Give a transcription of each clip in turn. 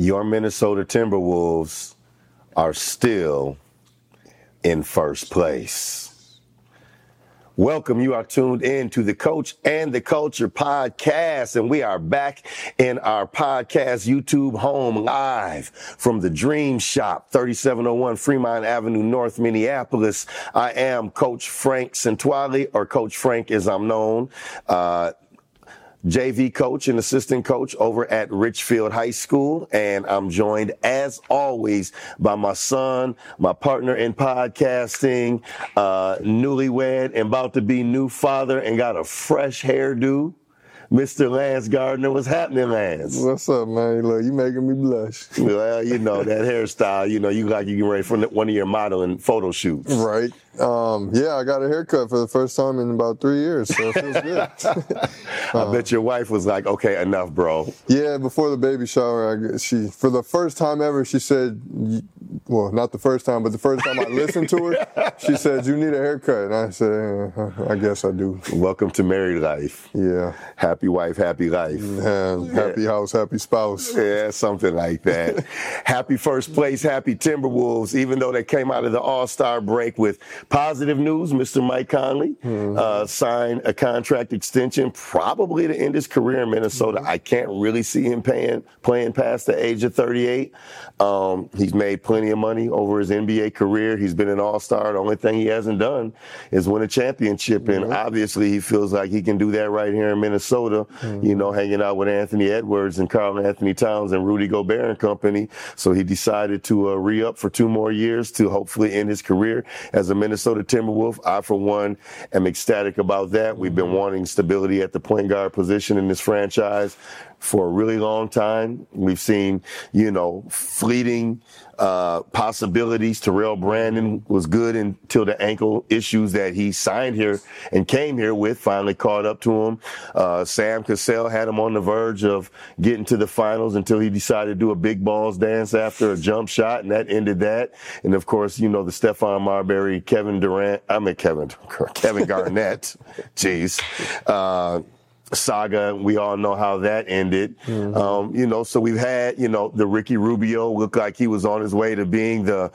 your Minnesota Timberwolves are still in first place. Welcome. You are tuned in to the Coach and the Culture podcast, and we are back in our podcast YouTube home live from the Dream Shop, 3701 Fremont Avenue North, Minneapolis. I am Coach Frank Santualli, or Coach Frank as I'm known, JV coach and assistant coach over at Richfield High School. And I'm joined, as always, by my son, my partner in podcasting, newlywed and about to be new father and got a fresh hairdo, Mr. Lance Gardner. What's happening, Lance? What's up, man? Look, you making me blush. Well, you know, that hairstyle, you know, you like you get ready for one of your modeling photo shoots. Right. Yeah, I got a haircut for the first time in about 3 years, so it feels good. I bet your wife was like, okay, enough, bro. Yeah, before the baby shower, she, for the first time ever, she said, well, not the first time, but the first time I listened to her, she said, you need a haircut. And I said, I guess I do. Welcome to married life. Yeah. Happy wife, happy life. Yeah, happy house, happy spouse. Yeah, something like that. Happy first place, happy Timberwolves, even though they came out of the All-Star break with positive news. Mr. Mike Conley signed a contract extension, probably to end his career in Minnesota. I can't really see him playing past the age of 38. He's made plenty of money over his NBA career. He's been an all-star. The only thing he hasn't done is win a championship, and obviously he feels like he can do that right here in Minnesota, you know, hanging out with Anthony Edwards and Karl-Anthony Towns and Rudy Gobert and company. So he decided to re-up for 2 more years to hopefully end his career as a Minnesota Timberwolf. I, for one, am ecstatic about that. We've been wanting stability at the point guard position in this franchise for a really long time. We've seen, you know, fleeting possibilities. Terrell Brandon was good until the ankle issues that he signed here and came here with finally caught up to him. Sam Cassell had him on the verge of getting to the finals until he decided to do a big balls dance after a jump shot, and that ended that. And of course, you know, the Stephon Marbury, Kevin Garnett, jeez, saga. We all know how that ended. You know, so we've had, you know, the Ricky Rubio looked like he was on his way to being the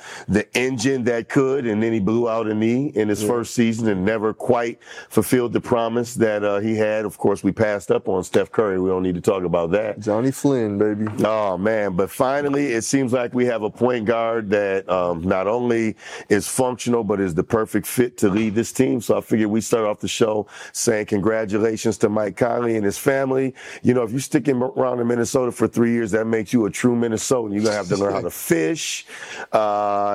engine that could, and then he blew out a knee in his first season and never quite fulfilled the promise that he had. Of course, we passed up on Steph Curry. We don't need to talk about that. Johnny Flynn, baby. Oh, man. But finally, it seems like we have a point guard that not only is functional, but is the perfect fit to lead this team. So I figured we start off the show saying congratulations to Mike Conley and his family. You know, if you're sticking around in Minnesota for 3 years, that makes you a true Minnesotan. You're going to have to learn how to fish. You're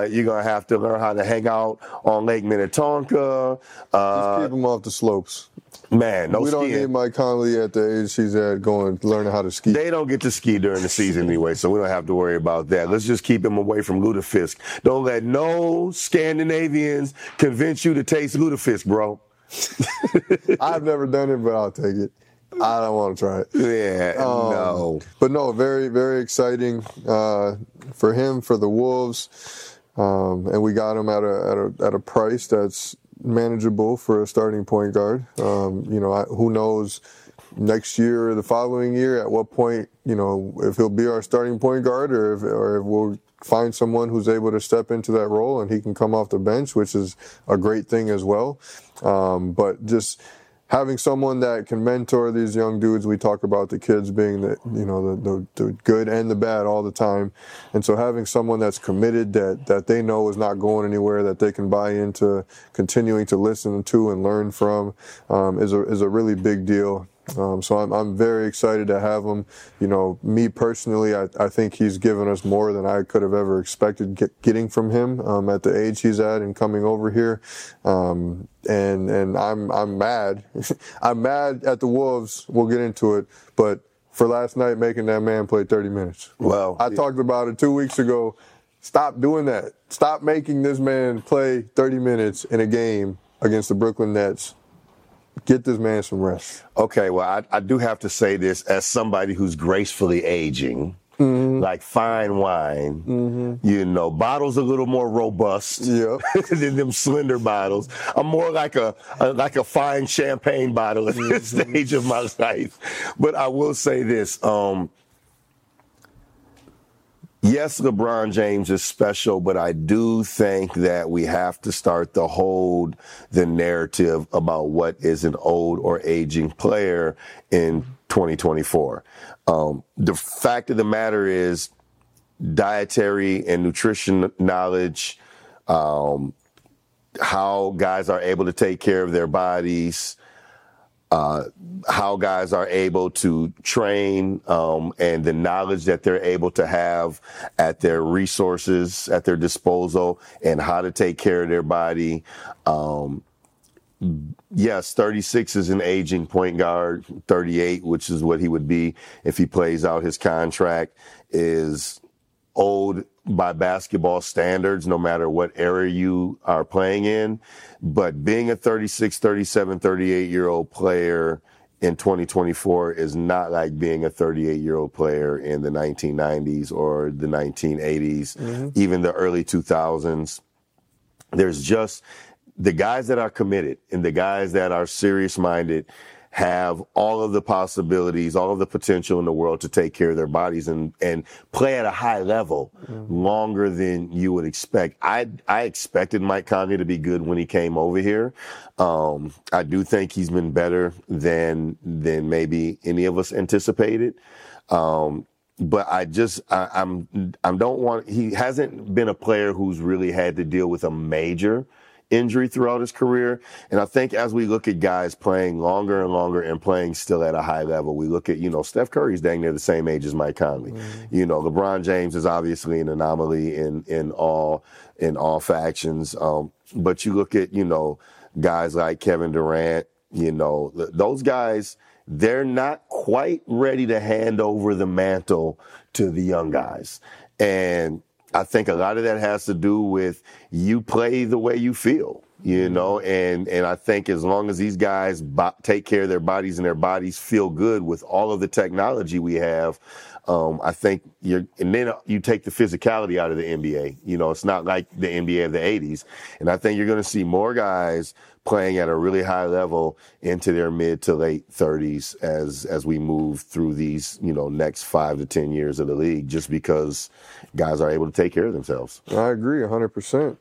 going to have to learn how to hang out on Lake Minnetonka. Just keep them off the slopes. Man, no skiing. We don't need Mike Conley at the age she's at going, learning how to ski. They don't get to ski during the season anyway, so we don't have to worry about that. Let's just keep him away from Lutefisk. Don't let no Scandinavians convince you to taste Lutefisk, bro. I've never done it, but I'll take it. I don't want to try it. Yeah, no. But no, very, very exciting for him, for the Wolves, and we got him at a price that's manageable for a starting point guard. You know, who knows next year or the following year at what point, you know, if he'll be our starting point guard or if we'll find someone who's able to step into that role and he can come off the bench, which is a great thing as well. But just having someone that can mentor these young dudes, we talk about the kids being the, you know, the good and the bad all the time. And so having someone that's committed, that they know is not going anywhere, that they can buy into continuing to listen to and learn from, is a really big deal. So I'm very excited to have him. You know, me personally, I think he's given us more than I could have ever expected getting from him at the age he's at and coming over here. And I'm mad. I'm mad at the Wolves. We'll get into it, but for last night making that man play 30 minutes. Well, I talked about it 2 weeks ago. Stop doing that. Stop making this man play 30 minutes in a game against the Brooklyn Nets. Get this man some rest. Okay, well, I do have to say this as somebody who's gracefully aging, like fine wine. You know, bottles a little more robust than them slender bottles. I'm more like a fine champagne bottle at this stage of my life. But I will say this. yes, LeBron James is special, but I do think that we have to start to hold the narrative about what is an old or aging player in 2024. The fact of the matter is dietary and nutrition knowledge, how guys are able to take care of their bodies, how guys are able to train, and the knowledge that they're able to have at their resources, at their disposal, and how to take care of their body. Yes, 36 is an aging point guard. 38, which is what he would be if he plays out his contract, is old by basketball standards, no matter what area you are playing in. But being a 36, 37, 38-year-old player in 2024 is not like being a 38-year-old player in the 1990s or the 1980s, even the early 2000s. There's just the guys that are committed and the guys that are serious-minded have all of the possibilities, all of the potential in the world to take care of their bodies and play at a high level longer than you would expect. I expected Mike Conley to be good when he came over here. I do think he's been better than maybe any of us anticipated. But I just, I don't want, he hasn't been a player who's really had to deal with a major injury throughout his career. And I think as we look at guys playing longer and longer and playing still at a high level, we look at, you know, Steph Curry's dang near the same age as Mike Conley. You know, LeBron James is obviously an anomaly in all factions. But you look at, you know, guys like Kevin Durant, you know, those guys, they're not quite ready to hand over the mantle to the young guys. And I think a lot of that has to do with you play the way you feel, you know, and I think as long as these guys take care of their bodies and their bodies feel good with all of the technology we have, I think and then you take the physicality out of the NBA. You know, it's not like the NBA of the 80s. And I think you're going to see more guys playing at a really high level into their mid to late 30s as we move through these, you know, next 5 to 10 years of the league, just because guys are able to take care of themselves. I agree 100%.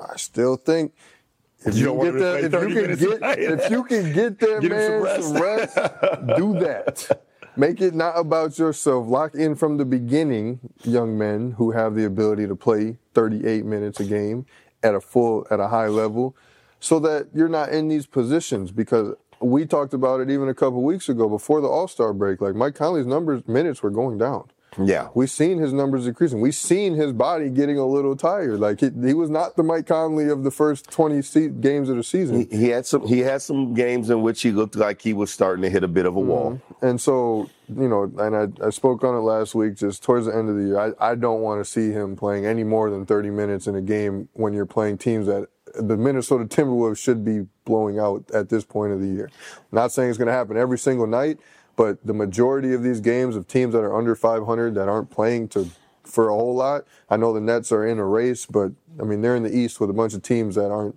I still think if you get there, man, some rest, do that. Make it not about yourself. Lock in from the beginning, young men who have the ability to play 38 minutes a game at a high level, so that you're not in these positions. Because we talked about it even a couple weeks ago before the All-Star break. Like, Mike Conley's minutes were going down. Yeah. We've seen his numbers decreasing. We've seen his body getting a little tired. Like, he was not the Mike Conley of the first 20 games of the season. He had some games in which he looked like he was starting to hit a bit of a wall. And so, you know, and I spoke on it last week, just towards the end of the year, I don't want to see him playing any more than 30 minutes in a game when you're playing teams that the Minnesota Timberwolves should be blowing out at this point of the year. Not saying it's going to happen every single night, but the majority of these games of teams that are under 500 that aren't playing for a whole lot, I know the Nets are in a race, but, I mean, they're in the East with a bunch of teams that aren't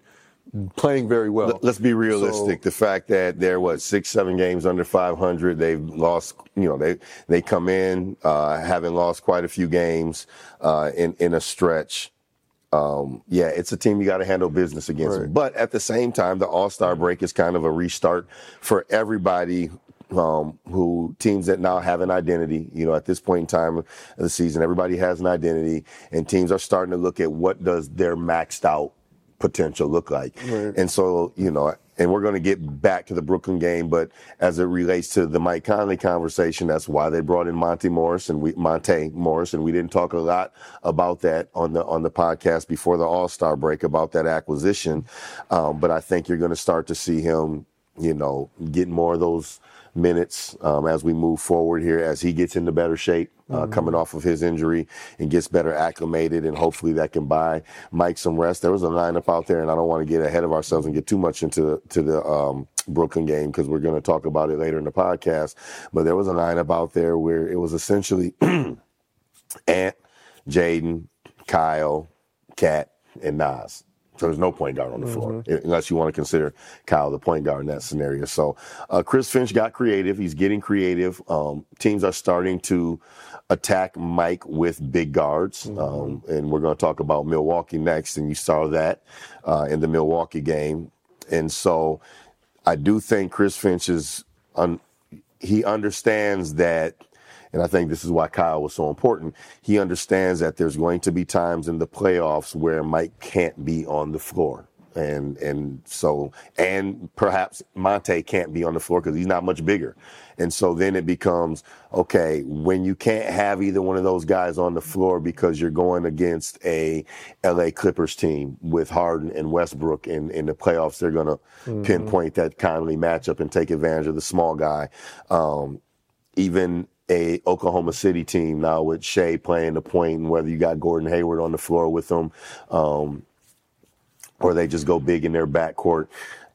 playing very well. Let's be realistic. So, the fact that they're, 6-7 games under 500, they've lost, you know, they come in having lost quite a few games in a stretch. It's a team you got to handle business against. Right. But at the same time, the All-Star break is kind of a restart for everybody who teams that now have an identity. You know, at this point in time of the season, everybody has an identity, and teams are starting to look at what does their maxed out potential look like. Right. And so, you know, and we're going to get back to the Brooklyn game, but as it relates to the Mike Conley conversation, that's why they brought in Monte Morris, and we didn't talk a lot about that on the podcast before the All-Star break about that acquisition. But I think you're going to start to see him, you know, get more of those minutes as we move forward here, as he gets into better shape coming off of his injury and gets better acclimated, and hopefully that can buy Mike some rest. There was a lineup out there, and I don't want to get ahead of ourselves and get too much into the Brooklyn game, because we're going to talk about it later in the podcast, but there was a lineup out there where it was essentially Ant, Jaden, Kyle, Cat, and Nas. So there's no point guard on the floor, unless you want to consider Kyle the point guard in that scenario. So Chris Finch got creative. He's getting creative. Teams are starting to attack Mike with big guards. And we're going to talk about Milwaukee next, and you saw that in the Milwaukee game. And so I do think Chris Finch is he understands that, and I think this is why Kyle was so important. He understands that there's going to be times in the playoffs where Mike can't be on the floor. And perhaps Monte can't be on the floor because he's not much bigger. And so then it becomes, okay, when you can't have either one of those guys on the floor because you're going against a LA Clippers team with Harden and Westbrook in the playoffs, they're going to pinpoint that Conley matchup and take advantage of the small guy. Even a Oklahoma City team now with Shai playing the point, and whether you got Gordon Hayward on the floor with them or they just go big in their backcourt,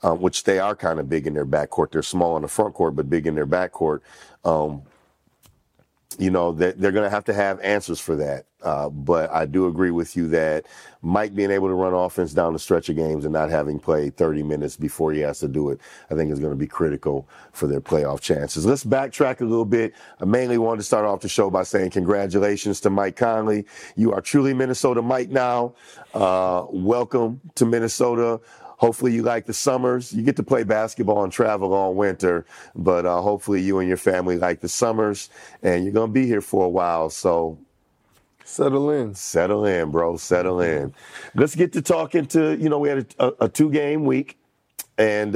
which they are kind of big in their backcourt. They're small in the front court, but big in their backcourt. You know, they're going to have answers for that. But I do agree with you that Mike being able to run offense down the stretch of games and not having played 30 minutes before he has to do it, I think is going to be critical for their playoff chances. Let's backtrack a little bit. I mainly wanted to start off the show by saying congratulations to Mike Conley. You are truly Minnesota Mike now. Welcome to Minnesota. Hopefully you like the summers. You get to play basketball and travel all winter, but hopefully you and your family like the summers, and you're going to be here for a while. So settle in, bro. Settle in. Let's get to talking to, you know, we had a two-game week, and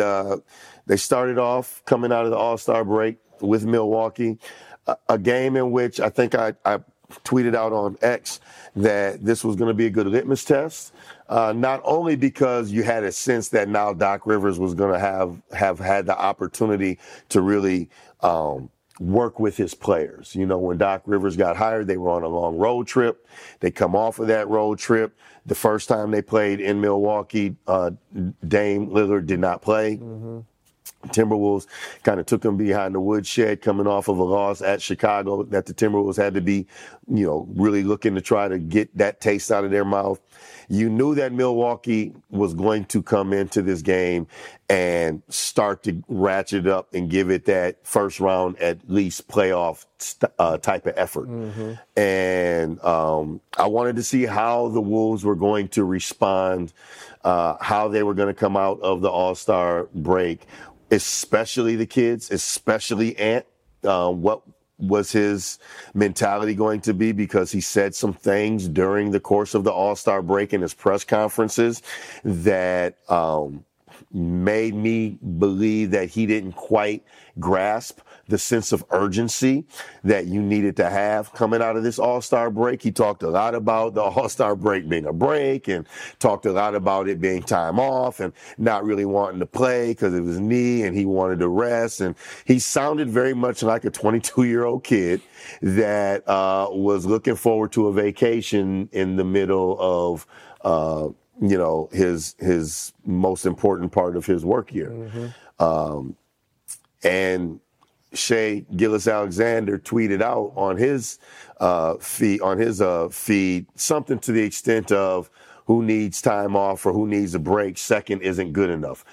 they started off coming out of the All-Star break with Milwaukee, a game in which I think I tweeted out on X that this was going to be a good litmus test, not only because you had a sense that now Doc Rivers was going to have had the opportunity to really work with his players. You know, when Doc Rivers got hired, they were on a long road trip. They come off of that road trip. The first time they played in Milwaukee, Dame Lillard did not play. Timberwolves kind of took them behind the woodshed coming off of a loss at Chicago that the Timberwolves had to be, you know, really looking to try to get that taste out of their mouth. You knew that Milwaukee was going to come into this game and start to ratchet up and give it that first round, at least playoff type of effort. And I wanted to see how the Wolves were going to respond, how they were going to come out of the All-Star break, especially the kids, especially Ant. What was his mentality going to be? Because he said some things during the course of the All-Star break in his press conferences that made me believe that he didn't quite grasp the sense of urgency that you needed to have coming out of this All-Star break. He talked a lot about the All-Star break being a break and talked a lot about it being time off and not really wanting to play because it was knee and he wanted to rest. And he sounded very much like a 22-year-old kid that was looking forward to a vacation in the middle of you know, his most important part of his work year. And Shai Gilgeous-Alexander tweeted out on his feed something to the extent of who needs time off or who needs a break, second isn't good enough.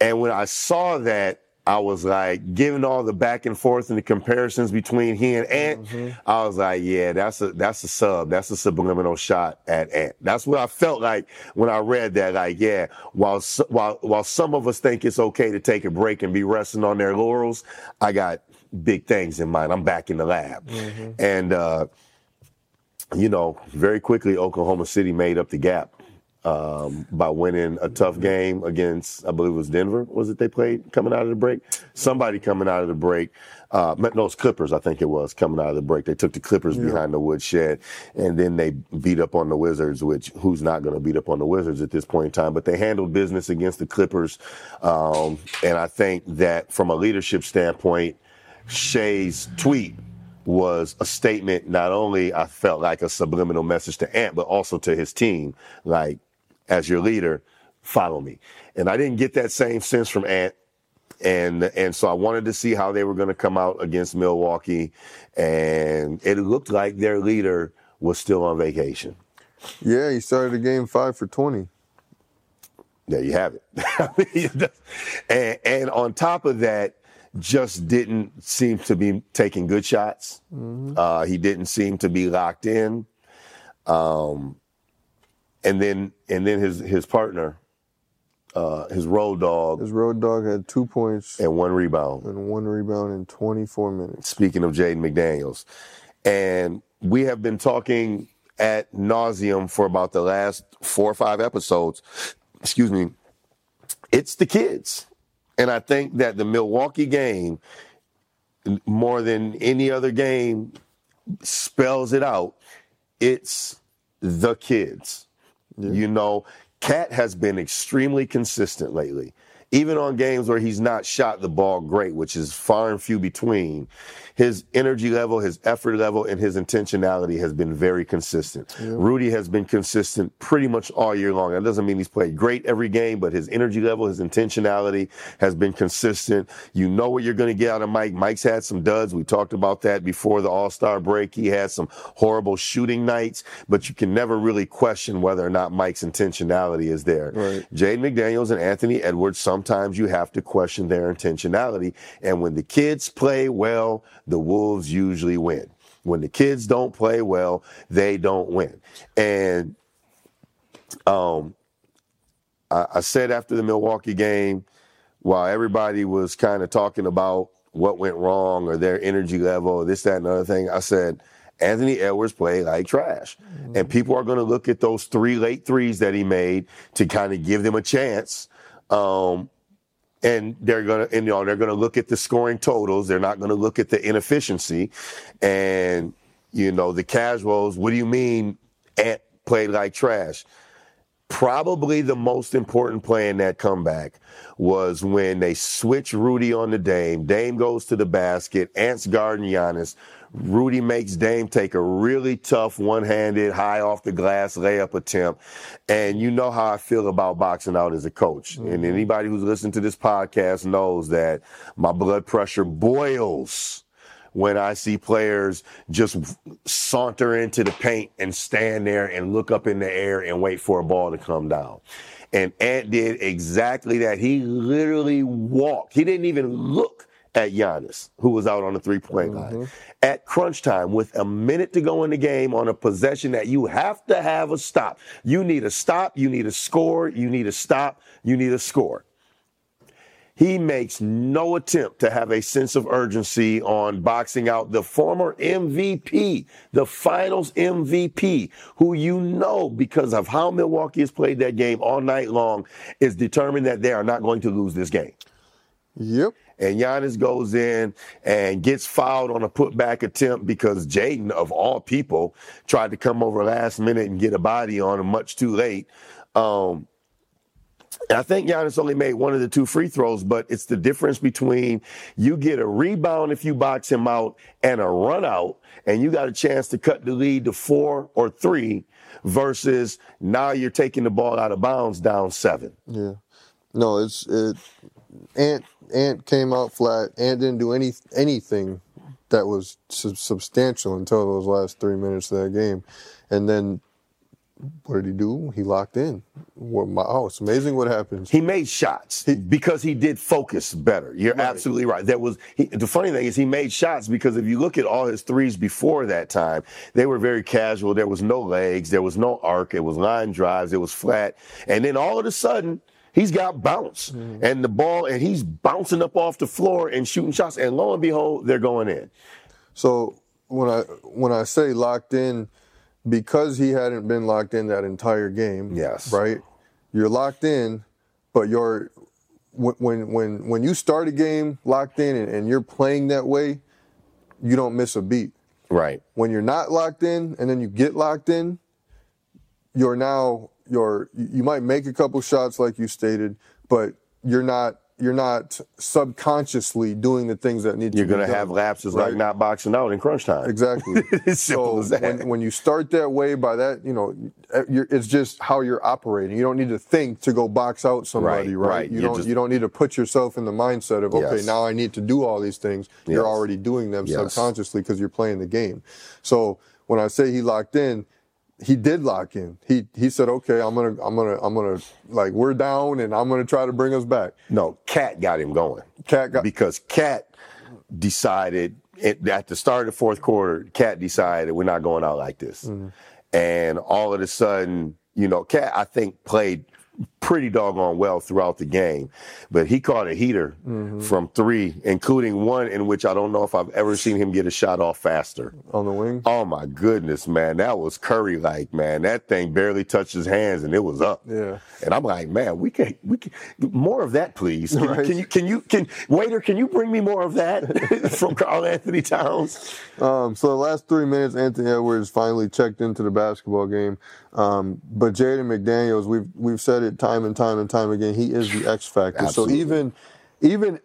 And when I saw that, I was like, given all the back and forth and the comparisons between he and Ant, I was like, yeah, that's a sub. That's a subliminal shot at Ant. That's what I felt like when I read that. Like, yeah, while some of us think it's okay to take a break and be resting on their laurels, I got big things in mind. I'm back in the lab. And, you know, very quickly, Oklahoma City made up the gap. By winning a tough game against, I believe it was Denver, was it they played coming out of the break? Somebody coming out of the break. No, it's Clippers, I think it was, coming out of the break. They took the Clippers behind the woodshed, and then they beat up on the Wizards, which who's not going to beat up on the Wizards at this point in time? But they handled business against the Clippers. And I think that from a leadership standpoint, Shai's tweet was a statement not only I felt like a subliminal message to Ant, but also to his team, like, as your leader, follow me. And I didn't get that same sense from Ant. And so I wanted to see how they were going to come out against Milwaukee. And it looked like their leader was still on vacation. Yeah, he started the game 5 for 20. There you have it. I mean, and on top of that, just didn't seem to be taking good shots. Mm-hmm. He didn't seem to be locked in. And then his partner, his road dog. His road dog had 2 points. And one rebound. And one rebound in 24 minutes. Speaking of Jaden McDaniels. And we have been talking ad nauseum for about the last 4 or 5 episodes. Excuse me, it's the kids. And I think that the Milwaukee game, more than any other game, spells it out. It's the kids. Yeah. You know, Cat has been extremely consistent lately. Even on games where he's not shot the ball great, which is far and few between, his energy level, his effort level, and his intentionality has been very consistent. Yeah. Rudy has been consistent pretty much all year long. That doesn't mean he's played great every game, but his energy level, his intentionality has been consistent. You know what you're going to get out of Mike. Mike's had some duds. We talked about that before the All-Star break. He had some horrible shooting nights, but you can never really question whether or not Mike's intentionality is there. Right. Jaden McDaniels and Anthony Edwards, sometimes you have to question their intentionality. And when the kids play well, the Wolves usually win. When the kids don't play well, they don't win. And I said after the Milwaukee game, while everybody was kind of talking about what went wrong or their energy level, or this, that, and other thing, I said, Anthony Edwards played like trash. Mm-hmm. And people are going to look at those 3 late threes that he made to kind of give them a chance. And they're gonna, and, you know, they're gonna look at the scoring totals. They're not gonna look at the inefficiency. And, you know, the casuals, what do you mean Ant played like trash? Probably the most important play in that comeback was when they switch Rudy on to Dame. Dame goes to the basket. Ant's guarding Giannis. Rudy makes Dame take a really tough one-handed, high-off-the-glass layup attempt. And you know how I feel about boxing out as a coach. Mm-hmm. And anybody who's listened to this podcast knows that my blood pressure boils when I see players just saunter into the paint and stand there and look up in the air and wait for a ball to come down. And Ant did exactly that. He literally walked. He didn't even look at Giannis, who was out on the three-point line. At crunch time, with a minute to go in the game on a possession that you have to have a stop. You need a stop. You need a score. You need a stop. You need a score. He makes no attempt to have a sense of urgency on boxing out the former MVP, the finals MVP, who, you know, because of how Milwaukee has played that game all night long, is determined that they are not going to lose this game. Yep. And Giannis goes in and gets fouled on a putback attempt because Jaden, of all people, tried to come over last minute and get a body on him much too late. And I think Giannis only made one of the 2 free throws, but it's the difference between you get a rebound if you box him out and a run out, and you got a chance to cut the lead to 4 or 3 versus now you're taking the ball out of bounds down 7. Yeah. No, Ant came out flat. Ant didn't do anything that was substantial until those last 3 minutes of that game. And then what did he do? He locked in. It's amazing what happens. He made shots because he did focus better. You're absolutely right. The funny thing is he made shots because if you look at all his threes before that time, they were very casual. There was no legs. There was no arc. It was line drives. It was flat. And then all of a sudden, he's got bounce and the ball, and he's bouncing up off the floor and shooting shots. And lo and behold, they're going in. So when I say locked in, because he hadn't been locked in that entire game, yes, right? You're locked in, but you're when you start a game locked in and you're playing that way, you don't miss a beat. Right. When you're not locked in and then you get locked in, you might make a couple shots like you stated, but you're not subconsciously doing the things that need to be done. You're going to have lapses, right? Like not boxing out in crunch time. Exactly. So when you start that way, by that, you know, it's just how you're operating. You don't need to think to go box out somebody, right? You don't need to put yourself in the mindset of, okay, now I need to do all these things. Yes. You're already doing them subconsciously because you're playing the game. So when I say he locked in, he did lock in. He said, okay, I'm gonna like, we're down and I'm gonna try to bring us back. No, Cat got him going. Because Cat decided at the start of the fourth quarter, Cat decided we're not going out like this. Mm-hmm. And all of a sudden, you know, Cat, I think, played pretty doggone well throughout the game, but he caught a heater mm-hmm. from three, including one in which I don't know if I've ever seen him get a shot off faster. On the wing? Oh, my goodness, man. That was Curry-like, man. That thing barely touched his hands, and it was up. Yeah. And I'm like, man, we can more of that, please. Can you bring me more of that from Karl-Anthony Towns? So the last 3 minutes, Anthony Edwards finally checked into the basketball game. But Jaden McDaniels, we've said it time and time again, he is the X factor. Absolutely. So even,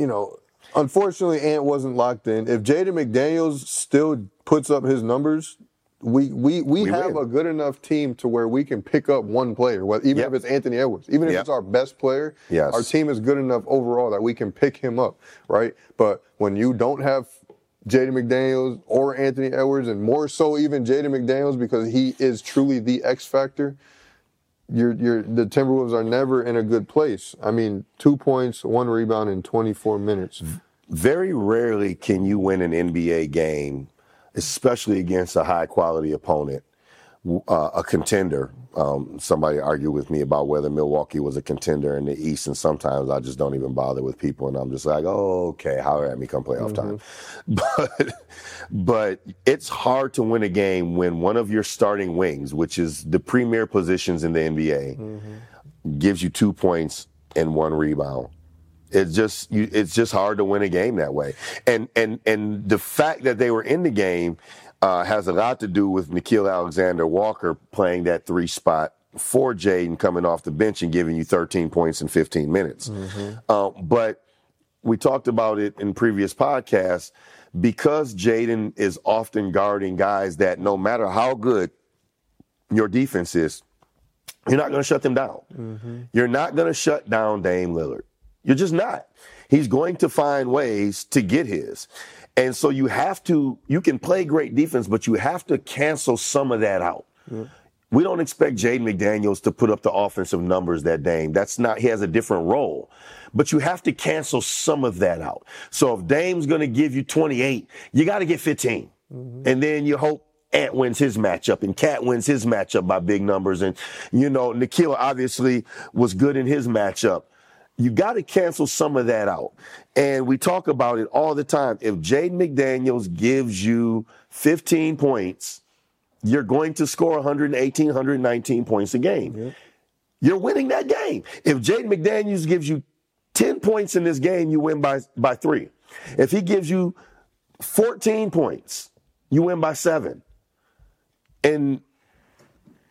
you know, unfortunately, Ant wasn't locked in. If Jaden McDaniels still puts up his numbers, we have win. A good enough team to where we can pick up one player, even if it's Anthony Edwards, even if it's our best player. Yes. Our team is good enough overall that we can pick him up, right? But when you don't have Jaden McDaniels or Anthony Edwards, and more so even Jaden McDaniels, because he is truly the X factor, the Timberwolves are never in a good place. I mean, 2 points, one rebound in 24 minutes. Very rarely can you win an NBA game, especially against a high-quality opponent, a contender. Somebody argued with me about whether Milwaukee was a contender in the East, and sometimes I just don't even bother with people, and I'm just like, oh, okay, holler at me come playoff time. But it's hard to win a game when one of your starting wings, which is the premier positions in the NBA, gives you 2 points and one rebound. It's just hard to win a game that way. And the fact that they were in the game has a lot to do with Nickeil Alexander-Walker playing that three spot for Jaden coming off the bench and giving you 13 points in 15 minutes. Mm-hmm. But we talked about it in previous podcasts, because Jaden is often guarding guys that no matter how good your defense is, you're not going to shut them down. Mm-hmm. You're not going to shut down Dame Lillard. You're just not. He's going to find ways to get his. And so you can play great defense, but you have to cancel some of that out. Yeah. We don't expect Jaden McDaniels to put up the offensive numbers that Dame. He has a different role. But you have to cancel some of that out. So if Dame's going to give you 28, you got to get 15. Mm-hmm. And then you hope Ant wins his matchup and Cat wins his matchup by big numbers. And, you know, Nickeil obviously was good in his matchup. You got to cancel some of that out. And we talk about it all the time. If Jaden McDaniels gives you 15 points, you're going to score 118, 119 points a game. Yeah. You're winning that game. If Jaden McDaniels gives you 10 points in this game, you win by 3. If he gives you 14 points, you win by 7. And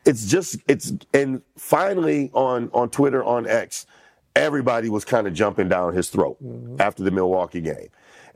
and finally on Twitter, on X, everybody was kind of jumping down his throat after the Milwaukee game.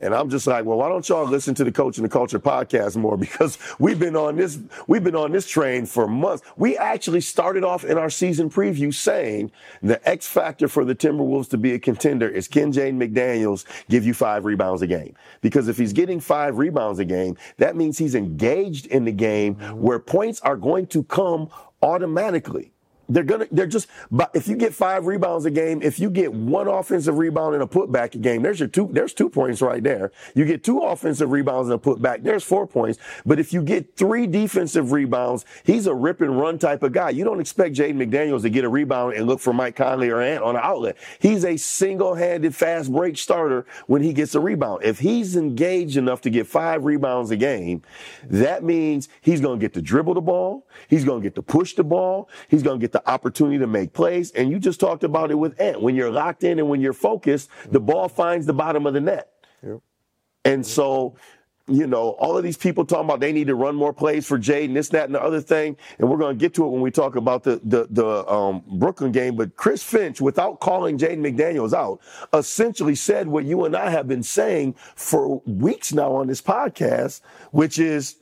And I'm just like, well, why don't y'all listen to the Coach and the Culture podcast more? Because we've been on this train for months. We actually started off in our season preview saying the X factor for the Timberwolves to be a contender is, can Jaden McDaniels give you 5 rebounds a game? Because if he's getting 5 rebounds a game, that means he's engaged in the game where points are going to come automatically. But if you get 5 rebounds a game, if you get 1 offensive rebound and a putback a game, there's 2 points right there. You get 2 offensive rebounds and a putback, there's 4 points. But if you get 3 defensive rebounds, he's a rip and run type of guy. You don't expect Jaden McDaniels to get a rebound and look for Mike Conley or Ant on an outlet. He's a single-handed fast break starter when he gets a rebound. If he's engaged enough to get 5 rebounds a game, that means he's going to get to dribble the ball, he's going to get to push the ball, he's going to get the opportunity to make plays. And you just talked about it with Ant. When you're locked in and when you're focused, the ball finds the bottom of the net. Yep. And so, you know, all of these people talking about they need to run more plays for Jaden, this, that, and the other thing. And we're going to get to it when we talk about the Brooklyn game. But Chris Finch, without calling Jaden McDaniels out, essentially said what you and I have been saying for weeks now on this podcast, which is,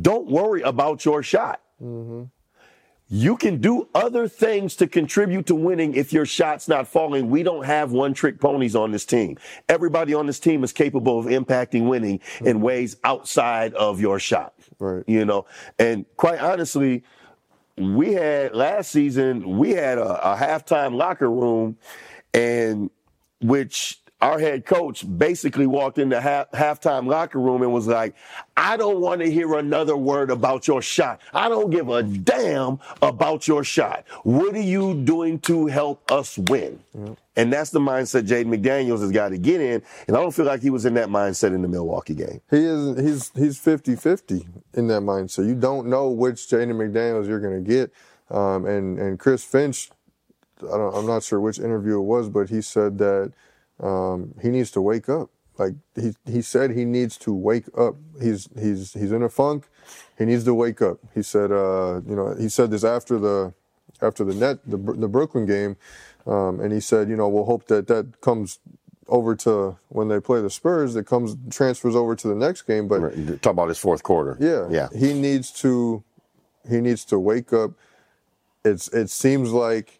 don't worry about your shot. Mm-hmm. You can do other things to contribute to winning if your shot's not falling. We don't have one-trick ponies on this team. Everybody on this team is capable of impacting winning in ways outside of your shot. Right. You know, and quite honestly, we had last season, we had a halftime locker room, and which our head coach basically walked in the halftime locker room and was like, I don't want to hear another word about your shot. I don't give a damn about your shot. What are you doing to help us win? Yeah. And that's the mindset Jaden McDaniels has got to get in. And I don't feel like he was in that mindset in the Milwaukee game. He isn't. He's 50-50 in that mindset. You don't know which Jaden McDaniels you're going to get. And Chris Finch, I'm not sure which interview it was, but he said that he needs to wake up. Like he said, he needs to wake up. He's in a funk. He needs to wake up. He said, he said this after the Brooklyn game. And he said, we'll hope that comes over to when they play the Spurs, that transfers over to the next game. But talk about his fourth quarter. Yeah. He needs to wake up. It seems like,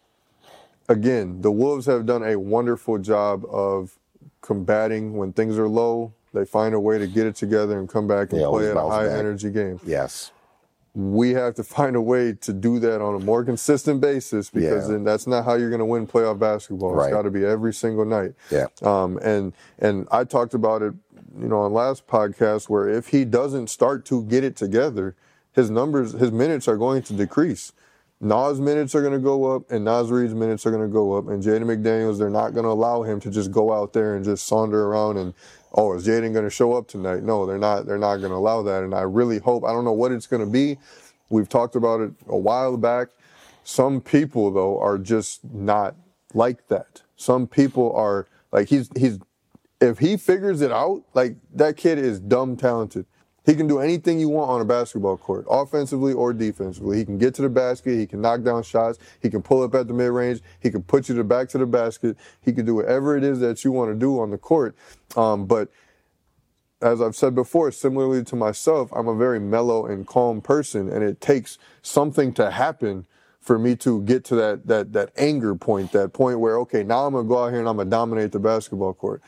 again, the Wolves have done a wonderful job of combating when things are low. They find a way to get it together and come back and play at a high-energy game. Yes. We have to find a way to do that on a more consistent basis, because then that's not how you're going to win playoff basketball. Right. It's got to be every single night. Yeah. And I talked about it, on last podcast, where if he doesn't start to get it together, his minutes are going to decrease. Nas' minutes are going to go up, and Naz Reid's minutes are going to go up, and Jaden McDaniels, they're not going to allow him to just go out there and just saunter around and, is Jaden going to show up tonight? No, they're not. They're not going to allow that. And I really hope, I don't know what it's going to be. We've talked about it a while back. Some people, though, are just not like that. Some people are like, if he figures it out, like, that kid is dumb talented. He can do anything you want on a basketball court, offensively or defensively. He can get to the basket. He can knock down shots. He can pull up at the mid-range. He can put you back to the basket. He can do whatever it is that you want to do on the court. But as I've said before, similarly to myself, I'm a very mellow and calm person, and it takes something to happen for me to get to that anger point, that point where, now I'm going to go out here and I'm going to dominate the basketball court.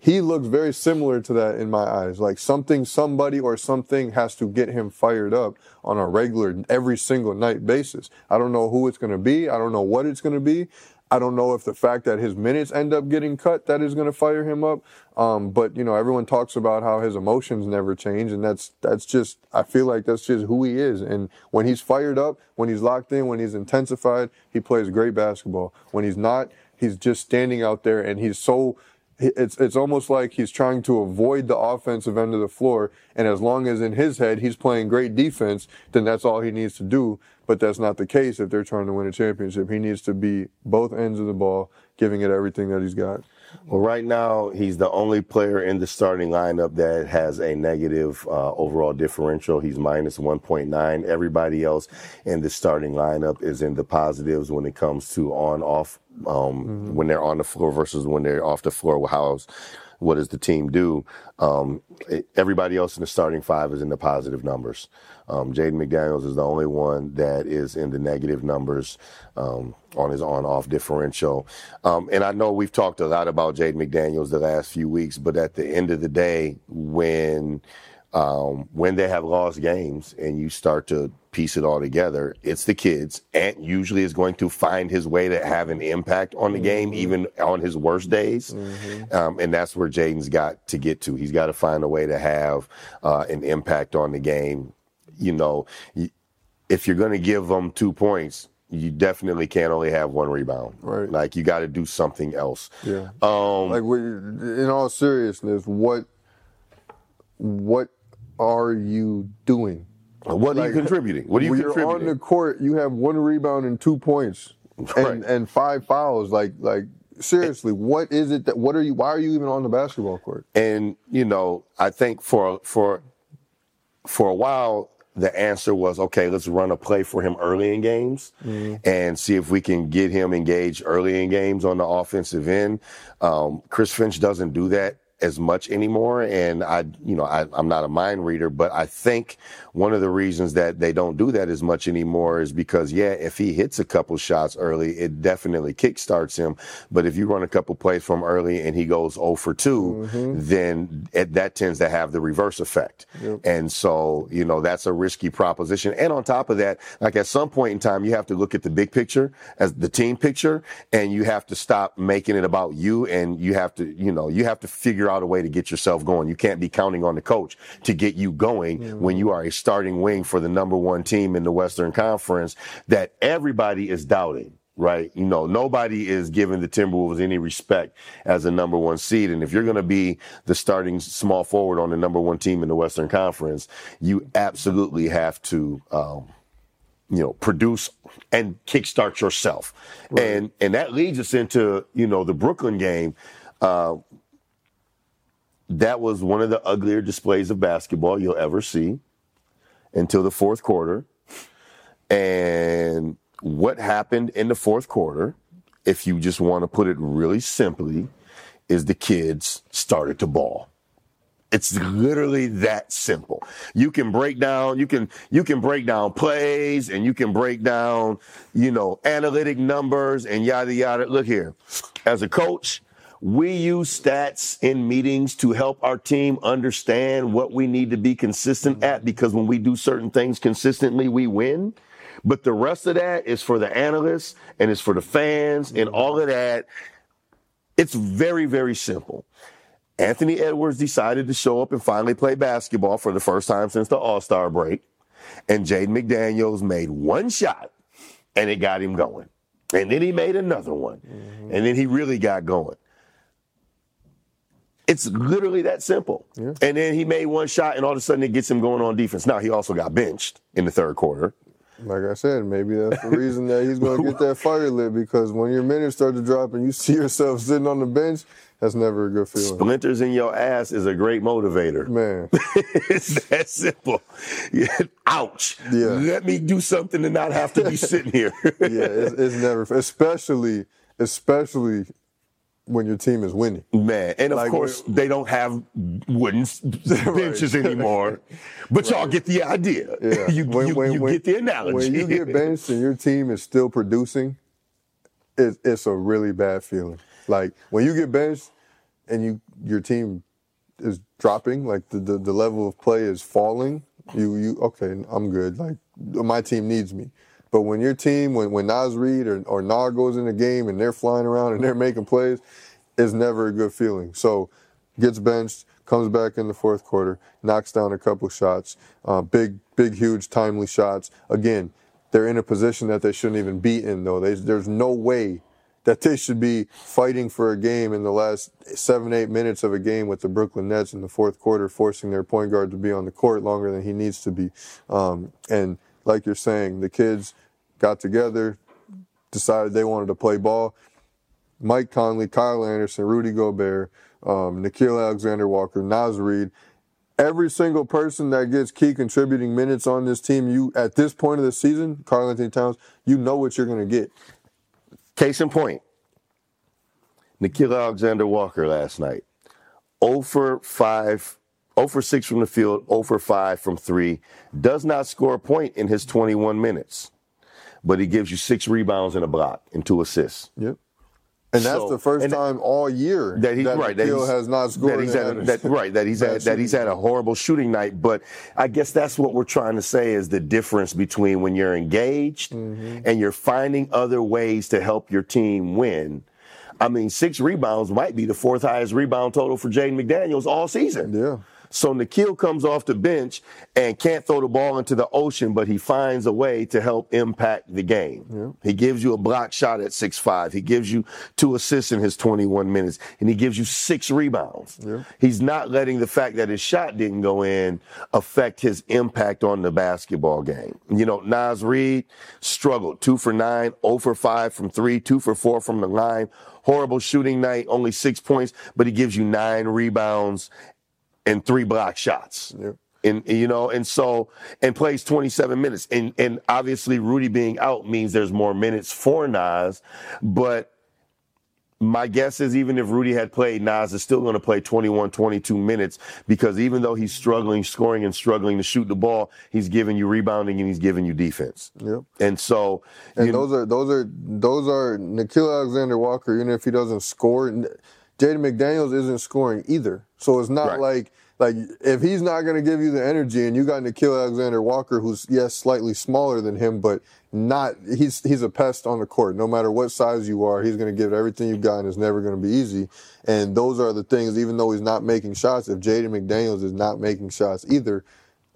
He looks very similar to that in my eyes. Like something has to get him fired up on a regular, every single night basis. I don't know who it's going to be. I don't know what it's going to be. I don't know if the fact that his minutes end up getting cut, that is going to fire him up. But everyone talks about how his emotions never change, and that's just, I feel like that's just who he is. And when he's fired up, when he's locked in, when he's intensified, he plays great basketball. When he's not, he's just standing out there, and he's so... It's almost like he's trying to avoid the offensive end of the floor, and as long as in his head he's playing great defense, then that's all he needs to do. But that's not the case if they're trying to win a championship. He needs to be both ends of the ball, giving it everything that he's got. Well, right now he's the only player in the starting lineup that has a negative overall differential. He's minus 1.9. Everybody else in the starting lineup is in the positives when it comes to on-off. When they're on the floor versus when they're off the floor, what does the team do? Everybody else in the starting five is in the positive numbers. Jaden McDaniels is the only one that is in the negative numbers on his on-off differential. And I know we've talked a lot about Jaden McDaniels the last few weeks, but at the end of the day, when they have lost games and you start to piece it all together, it's the kids. Ant usually is going to find his way to have an impact on the game, even on his worst days. And that's where Jaden's got to get to. He's got to find a way to have an impact on the game. If you're going to give them 2 points, you definitely can't only have one rebound. Right. Like, you got to do something else. Yeah. In all seriousness, what are you doing? What are you contributing? What are you contributing? When you're on the court, you have one rebound and 2 points and five fouls. Like seriously, what is it that? What are you? Why are you even on the basketball court? And I think for a while, the answer was, let's run a play for him early in games and see if we can get him engaged early in games on the offensive end. Chris Finch doesn't do that as much anymore. And I'm not a mind reader, but I think one of the reasons that they don't do that as much anymore is because, if he hits a couple shots early, it definitely kickstarts him. But if you run a couple plays from early and he goes 0 for 2, then that tends to have the reverse effect. Yep. And so, that's a risky proposition. And on top of that, like at some point in time, you have to look at the big picture as the team picture, and you have to stop making it about you. And you have to, you have to figure out a way to get yourself going. You can't be counting on the coach to get you going when you are a starting wing for the number one team in the Western Conference that everybody is doubting. Right. Nobody is giving the Timberwolves any respect as a number one seed. And if you're going to be the starting small forward on the number one team in the Western Conference, you absolutely have to, produce and kickstart yourself. Right. And that leads us into, the Brooklyn game. That was one of the uglier displays of basketball you'll ever see until the fourth quarter. And what happened in the fourth quarter, if you just want to put it really simply, is the kids started to ball. It's literally that simple. You can break down plays, and you can break down, analytic numbers and yada, yada. Look here, as a coach, we use stats in meetings to help our team understand what we need to be consistent at, because when we do certain things consistently, we win. But the rest of that is for the analysts and it's for the fans and all of that. It's very, very simple. Anthony Edwards decided to show up and finally play basketball for the first time since the All-Star break. And Jaden McDaniels made one shot, and it got him going. And then he made another one. And then he really got going. It's literally that simple. Yeah. And then he made one shot, and all of a sudden it gets him going on defense. Now, he also got benched in the third quarter. Like I said, maybe that's the reason that he's going to get that fire lit, because when your minutes start to drop and you see yourself sitting on the bench, that's never a good feeling. Splinters in your ass is a great motivator. Man. It's that simple. Yeah. Ouch. Yeah. Let me do something and not have to be sitting here. It's never, especially when your team is winning. Man, and of course, they don't have wooden benches anymore, but y'all get the idea. Yeah. you get the analogy. When you get benched and your team is still producing, it's a really bad feeling. Like, when you get benched and your team is dropping, like the level of play is falling, you okay, I'm good. Like, my team needs me. But when your team, when Naz Reid or Nog goes in the game and they're flying around and they're making plays, it's never a good feeling. So gets benched, comes back in the fourth quarter, knocks down a couple shots, big, huge, timely shots. Again, they're in a position that they shouldn't even be in, though. There's no way that they should be fighting for a game in the last 7-8 minutes of a game with the Brooklyn Nets in the fourth quarter, forcing their point guard to be on the court longer than he needs to be. And like you're saying, the kids got together, decided they wanted to play ball. Mike Conley, Kyle Anderson, Rudy Gobert, Nickeil Alexander-Walker, Naz Reid, every single person that gets key contributing minutes on this team, you at this point of the season, Karl-Anthony Towns, you know what you're going to get. Case in point, Nickeil Alexander-Walker last night, 0 for 6 from the field, 0 for 5 from 3. Does not score a point in his 21 minutes, but he gives you 6 rebounds and a block and 2 assists. Yep. And that's the first time all year that Nickeil has not scored. He's had a horrible shooting night. But I guess that's what we're trying to say is the difference between when you're engaged and you're finding other ways to help your team win. I mean, 6 rebounds might be the 4th highest rebound total for Jaden McDaniels all season. Yeah. So Nickeil comes off the bench and can't throw the ball into the ocean, but he finds a way to help impact the game. Yeah. He gives you a block shot at 6'5". He gives you 2 assists in his 21 minutes, and he gives you 6 rebounds. Yeah. He's not letting the fact that his shot didn't go in affect his impact on the basketball game. Naz Reid struggled. 2 for 9, 0 for 5 from 3, 2 for 4 from the line. Horrible shooting night, only 6 points, but he gives you 9 rebounds and 3 block shots. Yep. And plays 27 minutes. And obviously Rudy being out means there's more minutes for Naz, but My guess is even if Rudy had played, Naz is still going to play 21, 22 minutes because even though he's struggling scoring and struggling to shoot the ball, he's giving you rebounding and he's giving you defense. Yep. And so, and those are Nickeil Alexander-Walker. Even if he doesn't score, Jaden McDaniels isn't scoring either. So it's not like if he's not going to give you the energy, and you got Nickeil Alexander-Walker, who's slightly smaller than him, but he's a pest on the court. No matter what size you are, he's going to give everything you've got, and it's never going to be easy. And those are the things. Even though he's not making shots, if Jaden McDaniels is not making shots either,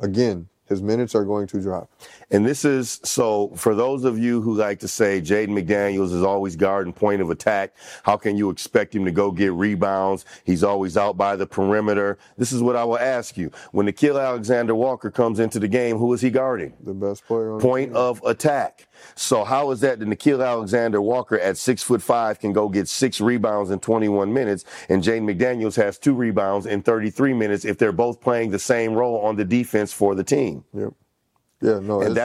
again, his minutes are going to drop. And this is, so for those of you who like to say Jaden McDaniels is always guard and point of attack, how can you expect him to go get rebounds? He's always out by the perimeter. This is what I will ask you. When Nickeil Alexander-Walker comes into the game, who is he guarding? The best player on the point of attack. So how is that Nickeil Alexander-Walker at 6'5" can go get 6 rebounds in 21 minutes, and Jaden McDaniels has 2 rebounds in 33 minutes if they're both playing the same role on the defense for the team? Yep. Yeah, no. And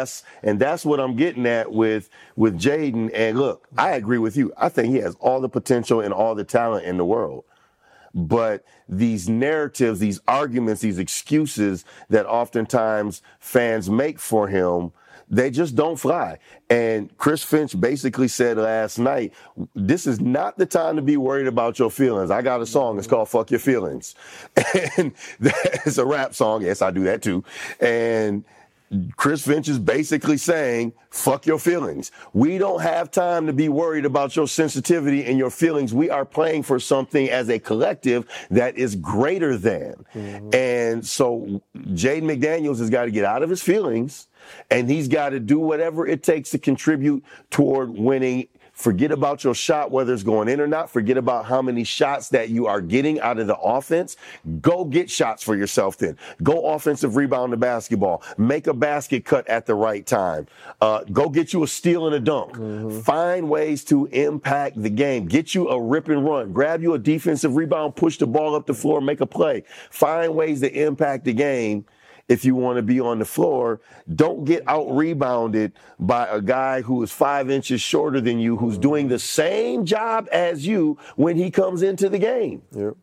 that's what I'm getting at with Jaden. And look, I agree with you. I think he has all the potential and all the talent in the world. But these narratives, these arguments, these excuses that oftentimes fans make for him, they just don't fly. And Chris Finch basically said last night, this is not the time to be worried about your feelings. I got a song. It's called Fuck Your Feelings. And it's a rap song. Yes, I do that too. And Chris Finch is basically saying, fuck your feelings. We don't have time to be worried about your sensitivity and your feelings. We are playing for something as a collective that is greater than. Mm-hmm. And so Jaden McDaniels has got to get out of his feelings, and he's got to do whatever it takes to contribute toward winning. Forget about your shot, whether it's going in or not. Forget about how many shots that you are getting out of the offense. Go get shots for yourself then. Go offensive rebound the basketball. Make a basket cut at the right time. Go get you a steal and a dunk. Mm-hmm. Find ways to impact the game. Get you a rip and run. Grab you a defensive rebound. Push the ball up the floor. Make a play. Find ways to impact the game. If you want to be on the floor, don't get out-rebounded by a guy who is 5 inches shorter than you, who's doing the same job as you when he comes into the game. Yep.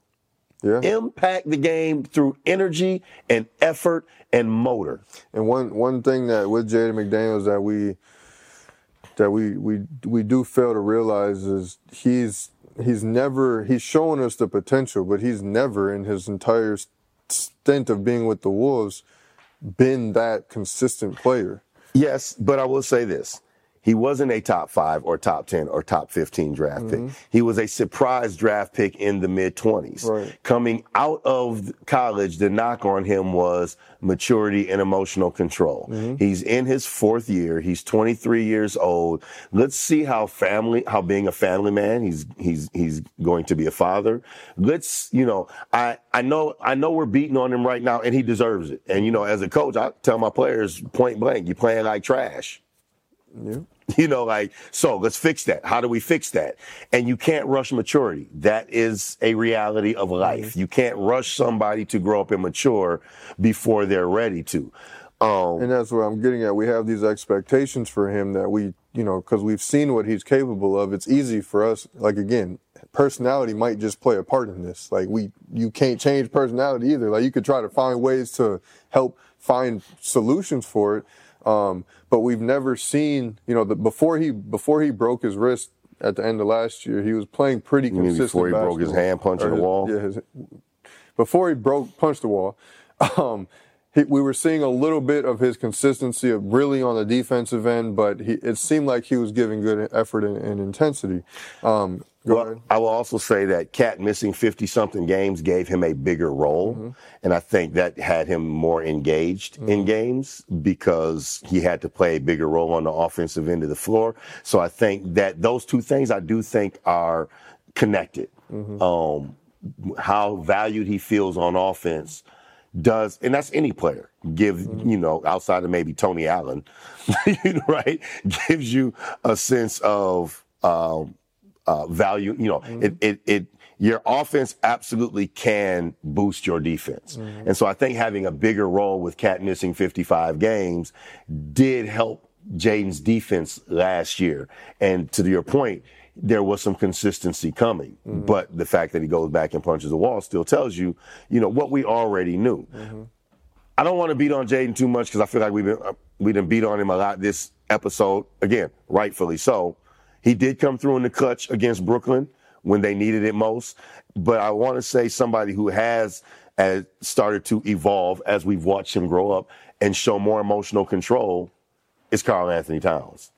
Yeah. Impact the game through energy and effort and motor. And one thing that with Jaden McDaniels that we do fail to realize is he's shown us the potential, but he's never in his entire stint of being with the Wolves been that consistent player. Yes, but I will say this. He wasn't a top 5 or top 10 or top 15 draft pick. He was a surprise draft pick in the mid-20s. Right. Coming out of college, the knock on him was maturity and emotional control. Mm-hmm. He's in his 4th year. He's 23 years old. Let's see how being a family man, he's going to be a father. Let's, I know we're beating on him right now, and he deserves it. And, as a coach, I tell my players point blank, you're playing like trash. Yeah. So let's fix that. How do we fix that? And you can't rush maturity. That is a reality of life. You can't rush somebody to grow up and mature before they're ready to. And that's what I'm getting at. We have these expectations for him that we, because we've seen what he's capable of. It's easy for us. Like, again, personality might just play a part in this. Like, you can't change personality either. Like, you could try to find ways to help find solutions for it. But we've never seen, before he broke his wrist at the end of last year, he was playing pretty consistent. Before he broke his hand punching the wall? Yeah, before he punched the wall, we were seeing a little bit of his consistency of really on the defensive end, but it seemed like he was giving good effort and intensity. Well, I will also say that Cat missing 50-something games gave him a bigger role, and I think that had him more engaged in games because he had to play a bigger role on the offensive end of the floor. So I think that those two things I do think are connected. How valued he feels on offense does, and that's any player, outside of maybe Tony Allen, right, gives you a sense of value, your offense absolutely can boost your defense. And so I think having a bigger role with Cat missing 55 games did help Jaden's defense last year. And to your point, there was some consistency coming. Mm-hmm. But the fact that he goes back and punches the wall still tells you, you know, what we already knew. Mm-hmm. I don't want to beat on Jaden too much because I feel like we done beat on him a lot this episode. Again, rightfully so. He did come through in the clutch against Brooklyn when they needed it most. But I want to say somebody who has started to evolve as we've watched him grow up and show more emotional control is Karl-Anthony Towns.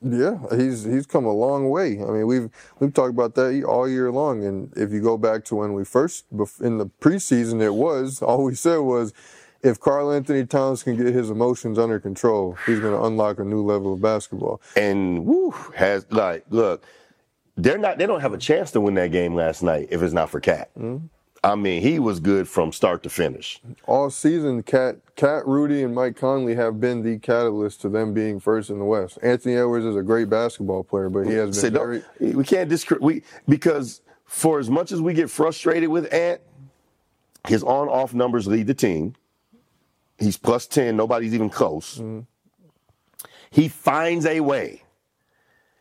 Yeah, he's come a long way. I mean, we've talked about that all year long. And if you go back to when we first, in the preseason, all we said was, if Karl-Anthony Towns can get his emotions under control, he's going to unlock a new level of basketball. And they don't have a chance to win that game last night if it's not for Cat. Mm-hmm. I mean, he was good from start to finish. All season, Cat, Rudy, and Mike Conley have been the catalyst to them being first in the West. Anthony Edwards is a great basketball player, but he has been we can't discredit. Because for as much as we get frustrated with Ant, his on-off numbers lead the team. He's plus 10. Nobody's even close. Mm-hmm. He finds a way.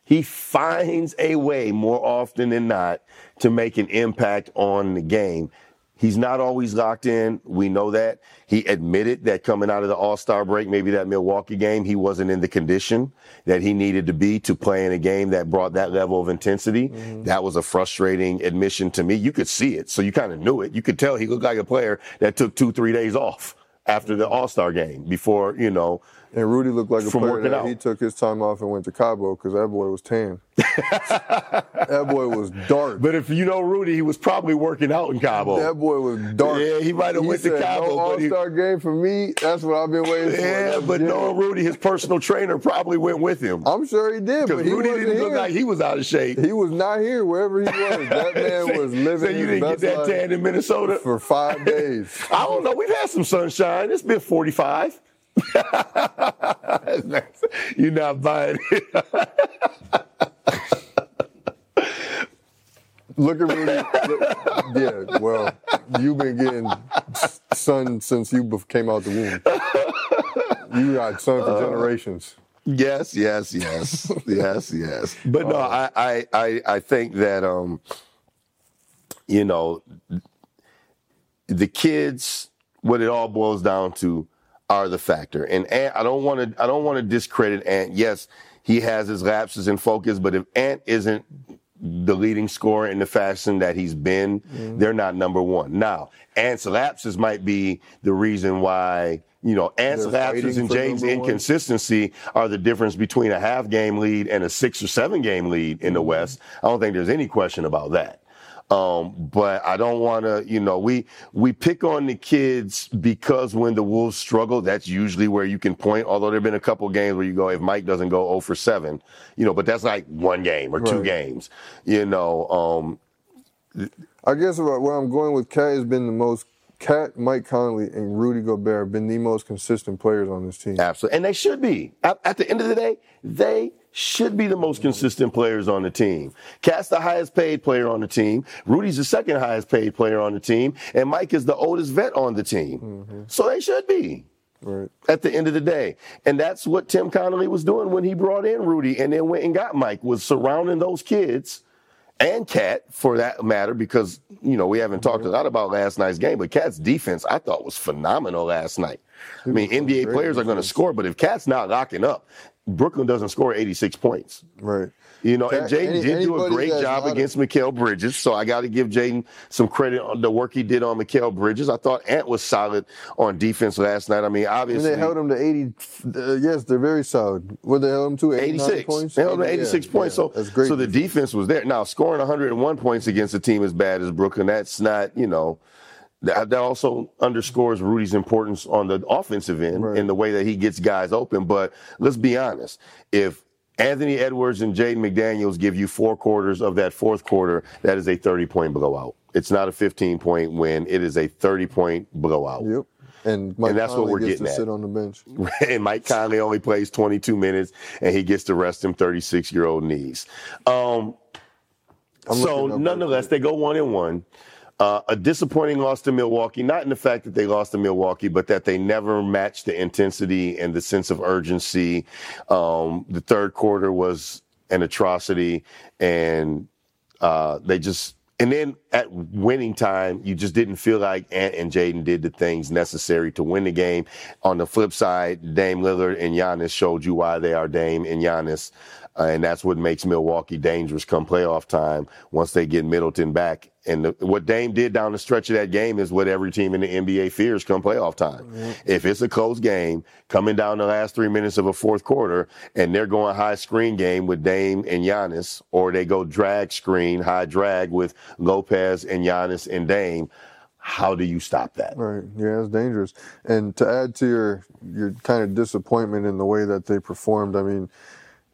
He finds a way more often than not to make an impact on the game. He's not always locked in. We know that. He admitted that coming out of the All-Star break, maybe that Milwaukee game, he wasn't in the condition that he needed to be to play in a game that brought that level of intensity. Mm-hmm. That was a frustrating admission to me. You could see it, so you kind of knew it. You could tell he looked like a player that took 2-3 days off after the All-Star game before, you know. And Rudy looked like a player that he took his time off and went to Cabo because that boy was tan. That boy was dark. But if you know Rudy, he was probably working out in Cabo. That boy was dark. Yeah, he might have went to Cabo. No All-Star game for me, that's what I've been waiting for. Yeah, but knowing Rudy, his personal trainer probably went with him. I'm sure he did. Because Rudy didn't look like he was out of shape. He was not here wherever he was. That man was living so his best life. You didn't get that tan in Minnesota? For 5 days. I don't know. We've had some sunshine. It's been 45. You're not buying it. Look at Rudy. Yeah, well, you've been getting sun since you came out the womb. You got sun for generations. Yes, yes. But no, I think that you know, the kids. What it all boils down to are the factor. And Ant, I don't want to discredit Ant. Yes, he has his lapses in focus, but if Ant isn't the leading scorer in the fashion that he's been, they're not number one. Now, Ant's lapses might be the reason why, you know, Ant's lapses and James' inconsistency are the difference between a half-game lead and a 6 or 7 game lead in the West. I don't think there's any question about that. But I don't want to, you know, we pick on the kids because when the Wolves struggle, that's usually where you can point. Although there have been a couple games where you go, if Mike doesn't go 0 for 7, you know, but that's like one game or two games, you know. I guess where I'm going with Cat has been the most. Cat, Mike Conley, and Rudy Gobert have been the most consistent players on this team. Absolutely. And they should be. At the end of the day, they should be the most consistent players on the team. Cat's the highest paid player on the team. Rudy's the second highest paid player on the team. And Mike is the oldest vet on the team. Mm-hmm. So they should be. Right. At the end of the day. And that's what Tim Connolly was doing when he brought in Rudy and then went and got Mike, was surrounding those kids. And Cat, for that matter, because, you know, we haven't talked a lot about last night's game, but Cat's defense, I thought, was phenomenal last night. I mean, NBA players are going to score, but if Cat's not locking up, Brooklyn doesn't score 86 points. Right. You know, and Jaden did do a great job against Mikal Bridges, so I got to give Jaden some credit on the work he did on Mikal Bridges. I thought Ant was solid on defense last night. I mean, obviously. And they held him to 80. Yes, they're very solid. What they held him to? 86 points? They held him to 86 points. Yeah, so that's great. So the defense was there. Now, scoring 101 points against a team as bad as Brooklyn, that's not, you know. That also underscores Rudy's importance on the offensive end in the way that he gets guys open. But let's be honest. If Anthony Edwards and Jaden McDaniels give you 4 quarters of that fourth quarter, that is a 30-point blowout. It's not a 15-point win. It is a 30-point blowout. Yep. And that's what we're getting at. Sit on the bench. And Mike Conley only plays 22 minutes, and he gets to rest him 36-year-old knees. So nonetheless, they go 1-1. A disappointing loss to Milwaukee, not in the fact that they lost to Milwaukee, but that they never matched the intensity and the sense of urgency. The third quarter was and atrocity, and they just. And then at winning time, you just didn't feel like Ant and Jaden did the things necessary to win the game. On the flip side, Dame Lillard and Giannis showed you why they are Dame and Giannis, and that's what makes Milwaukee dangerous come playoff time once they get Middleton back. And what Dame did down the stretch of that game is what every team in the NBA fears come playoff time. Mm-hmm. If it's a close game, coming down the last 3 minutes of a fourth quarter, and they're going high screen game with Dame and Giannis, or they go drag screen, high drag with Lopez and Giannis and Dame, how do you stop that? Right. Yeah, it's dangerous. And to add to your kind of disappointment in the way that they performed, I mean,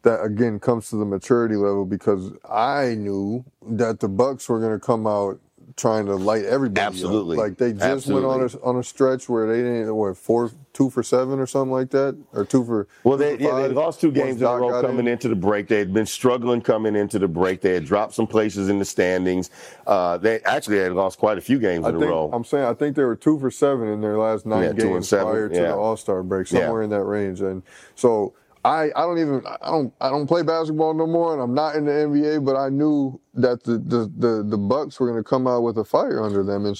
that, again, comes to the maturity level, because I knew that the Bucks were going to come out trying to light everybody up. Like, they just went on a stretch where they didn't, what, 2 for 7 or something like that? Or 2 for Well, they lost 2 games in a row coming into the break. They had been struggling coming into the break. They had dropped some places in the standings. They had lost quite a few games in a row. I'm saying I think they were 2 for 7 in their last 9 games prior to the All-Star break, somewhere in that range. And so... I don't play basketball no more, and I'm not in the NBA, but I knew that the Bucks were going to come out with a fire under them, and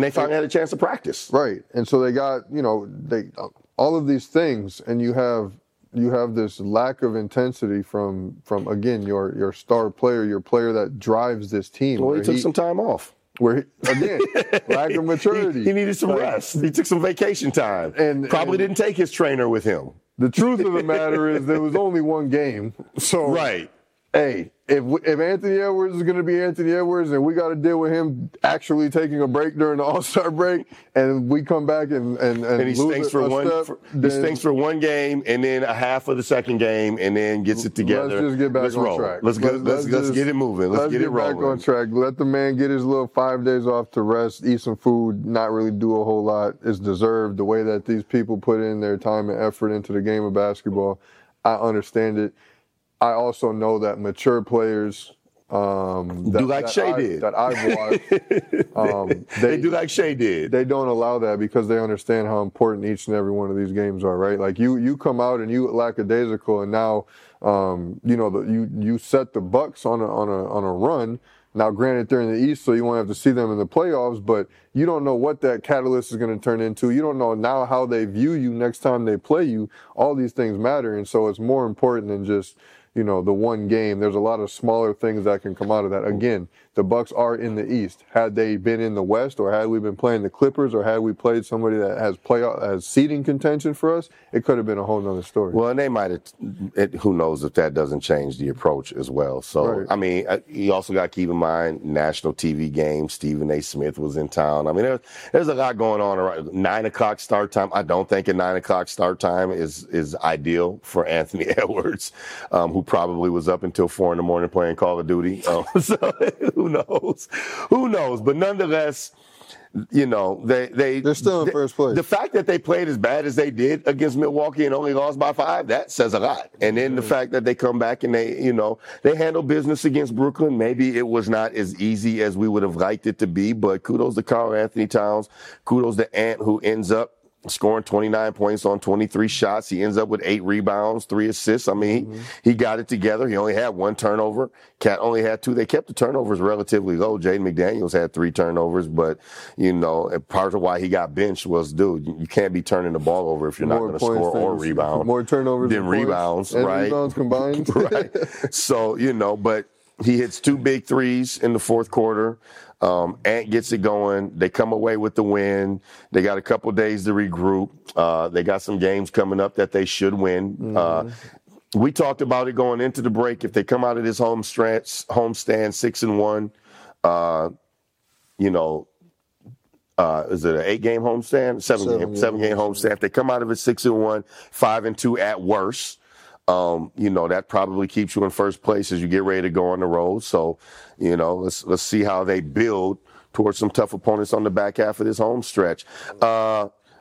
they finally had a chance to practice, right? And so they got all of these things, and you have this lack of intensity from again your star player, your player that drives this team. Well, he took some time off. Where lack of maturity. He needed some rest. He took some vacation time, and probably didn't take his trainer with him. The truth of the matter is there was only 1 game. So, right. Hey, if Anthony Edwards is going to be Anthony Edwards and we got to deal with him actually taking a break during the All-Star break, and we come back and he stinks for 1 game and then a half of the second game and then gets it together. Let's just get back on track. Let's get it moving. Let's get it rolling. Let's get back on track. Let the man get his little 5 days off to rest, eat some food, not really do a whole lot. It's deserved the way that these people put in their time and effort into the game of basketball. I understand it. I also know that mature players that I've watched. They do like Shai did. They don't allow that because they understand how important each and every one of these games are, right? Like you come out and you lackadaisical, and now you set the Bucks on a run. Now, granted, they're in the East, so you won't have to see them in the playoffs, but you don't know what that catalyst is going to turn into. You don't know now how they view you next time they play you. All these things matter, and so it's more important than just the 1 game. There's a lot of smaller things that can come out of that. Again, the Bucks are in the East. Had they been in the West, or had we been playing the Clippers, or had we played somebody that has seeding contention for us, it could have been a whole nother story. Well, and they might have, who knows if that doesn't change the approach as well. So, right. I mean, you also got to keep in mind national TV games. Stephen A. Smith was in town. I mean, there's a lot going on around 9 o'clock start time. I don't think a 9 o'clock start time is ideal for Anthony Edwards, who probably was up until 4 in the morning playing Call of Duty. So who knows? But nonetheless, they're still in first place. The fact that they played as bad as they did against Milwaukee and only lost by 5, that says a lot. And then the fact that they come back and they handle business against Brooklyn. Maybe it was not as easy as we would have liked it to be, but kudos to Karl-Anthony Towns. Kudos to Ant, who ends up scoring 29 points on 23 shots. He ends up with 8 rebounds, 3 assists. I mean, he got it together. He only had 1 turnover. Cat only had 2. They kept the turnovers relatively low. Jaden McDaniels had 3 turnovers, but, part of why he got benched was, you can't be turning the ball over if you're not going to score or rebound. More turnovers than rebounds, right? Rebounds combined. Right. So, but he hits 2 big threes in the fourth quarter. Ant gets it going. They come away with the win. They got a couple days to regroup. They got some games coming up that they should win. We talked about it going into the break. If they come out of this home stand 6-1, is it an 8-game homestand? 7-game homestand. If they come out of it 6-1, 5-2 at worst, that probably keeps you in first place as you get ready to go on the road. So, let's see how they build towards some tough opponents on the back half of this home stretch.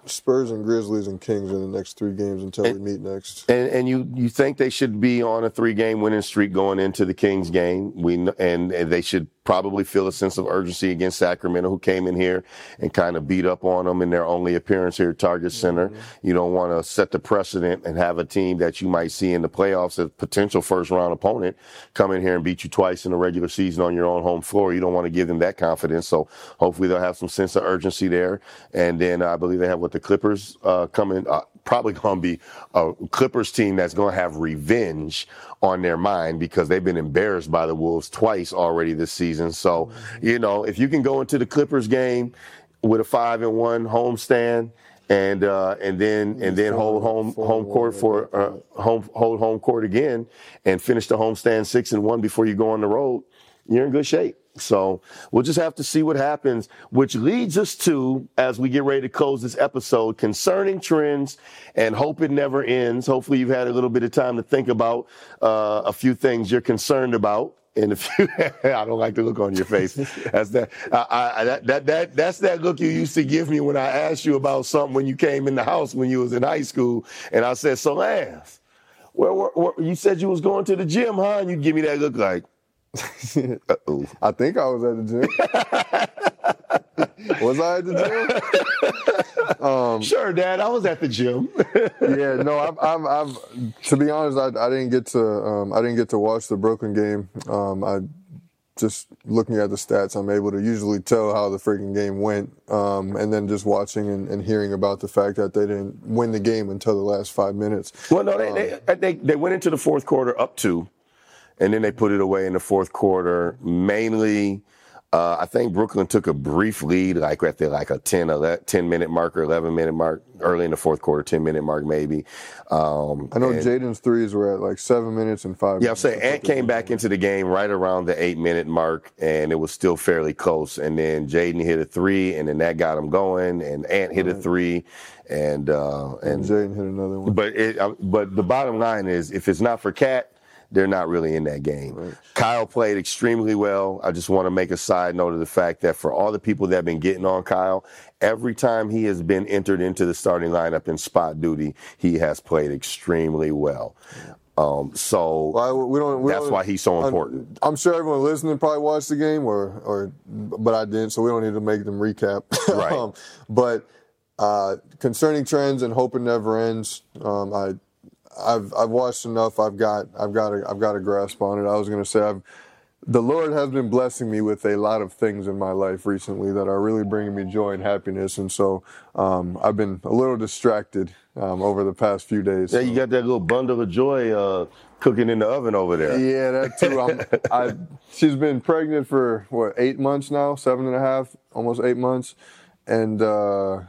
Spurs and Grizzlies and Kings in the next 3 games until we meet next. And you think they should be on a 3-game winning streak going into the Kings game? And they should probably feel a sense of urgency against Sacramento, who came in here and kind of beat up on them in their only appearance here at Target Center. You don't want to set the precedent and have a team that you might see in the playoffs as a potential first-round opponent come in here and beat you twice in the regular season on your own home floor. You don't want to give them that confidence. So hopefully they'll have some sense of urgency there. And then I believe they have what the Clippers coming probably going to be a Clippers team that's going to have revenge on their mind because they've been embarrassed by the Wolves twice already this season. So, you know, if you can go into the Clippers game with a 5-1 homestand and then hold home court again and finish the homestand 6-1 before you go on the road, you're in good shape. So we'll just have to see what happens, which leads us to, as we get ready to close this episode, concerning trends and hope it never ends. Hopefully you've had a little bit of time to think about a few things you're concerned about. And if you, I don't like the look on your face. That's that look you used to give me when I asked you about something when you came in the house when you was in high school. And I said, so Lance, where you said you was going to the gym, huh? And you give me that look like, uh-oh. I think I was at the gym. Was I at the gym? Sure, Dad, I was at the gym. Yeah, no, I've to be honest, I didn't get to watch the Brooklyn game. I just looking at the stats, I'm able to usually tell how the freaking game went, and then just watching and hearing about the fact that they didn't win the game until the last 5 minutes. Well, no, they went into the fourth quarter up 2. And then they put it away in the fourth quarter. Mainly, I think Brooklyn took a brief lead, like at the like a 10-minute mark or 11-minute mark, early in the fourth quarter, 10-minute mark maybe. I know Jaden's threes were at like 7 minutes and 5 minutes. Yeah, I'm saying Ant came back into the game right around the 8-minute mark, and it was still fairly close. And then Jaden hit a 3, and then that got him going, and Ant hit a 3. And Jaden hit another one. But the bottom line is, if it's not for Cat, they're not really in that game. Right. Kyle played extremely well. I just want to make a side note of the fact that for all the people that have been getting on Kyle, every time he has been entered into the starting lineup in spot duty, he has played extremely well. That's why he's so important. I'm sure everyone listening probably watched the game, but I didn't, so we don't need to make them recap. Right. Concerning trends and hope it never ends, I've watched enough. I've got a grasp on it. I was gonna say the Lord has been blessing me with a lot of things in my life recently that are really bringing me joy and happiness, and so I've been a little distracted over the past few days. Yeah, so. You got that little bundle of joy cooking in the oven over there. Yeah, that too. She's been pregnant for what 8 months now, 7.5, almost 8 months, and over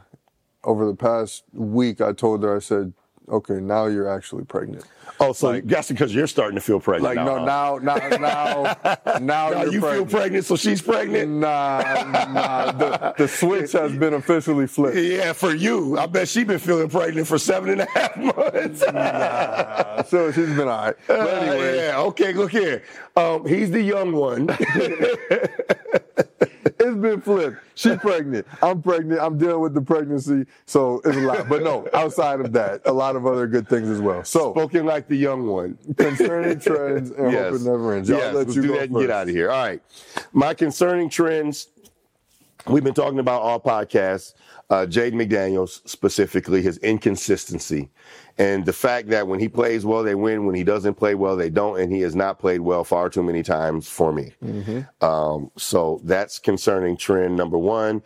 the past week, I told her, I said, okay, now you're actually pregnant. Oh, so that's because you're starting to feel pregnant. Like, now you're pregnant. Feel pregnant, so she's pregnant? Nah. The switch has been officially flipped. Yeah, for you. I bet she's been feeling pregnant for 7.5 months. Nah. So she's been all right. But anyway. Yeah, okay, look here. He's the young one. It's been flipped. She's pregnant. I'm pregnant. I'm dealing with the pregnancy. So it's a lot. But no, outside of that, a lot of other good things as well. So spoken like the young one. Concerning trends and yes. Hope it never ends. Yes. Let's do that and get out of here. All right. My concerning trends, we've been talking about all podcasts. Jaden McDaniels specifically, his inconsistency. And the fact that when he plays well, they win. When he doesn't play well, they don't. And he has not played well far too many times for me. Mm-hmm. So that's concerning trend number one.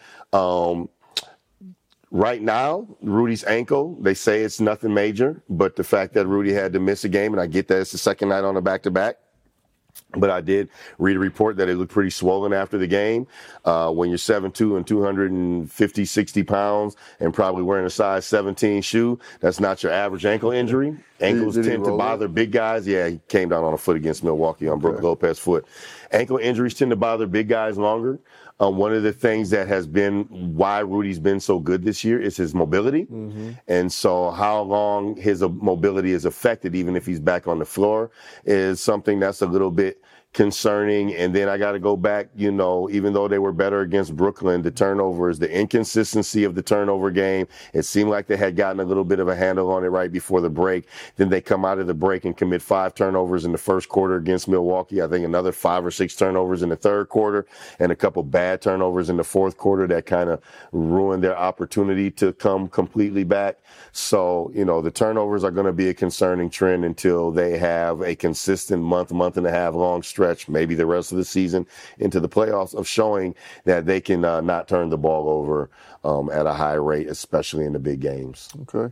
Right now, Rudy's ankle, they say it's nothing major. But the fact that Rudy had to miss a game, and I get that it's the second night on a back-to-back. But I did read a report that it looked pretty swollen after the game. When you're 7'2" and 250, 60 pounds and probably wearing a size 17 shoe, that's not your average ankle injury. Ankles tend to bother big guys. Yeah, he came down on a foot against Milwaukee on Brooke Lopez's foot. Ankle injuries tend to bother big guys longer. One of the things that has been why Rudy's been so good this year is his mobility. Mm-hmm. And so how long his mobility is affected, even if he's back on the floor, is something that's a little bit concerning. And then I got to go back, you know, even though they were better against Brooklyn, the turnovers, the inconsistency of the turnover game, it seemed like they had gotten a little bit of a handle on it right before the break. Then they come out of the break and commit 5 turnovers in the first quarter against Milwaukee. I think another 5 or 6 turnovers in the third quarter and a couple bad turnovers in the fourth quarter that kind of ruined their opportunity to come completely back. So, you know, the turnovers are going to be a concerning trend until they have a consistent month and a half long stretch, maybe the rest of the season into the playoffs, of showing that they can not turn the ball over at a high rate, especially in the big games. Okay.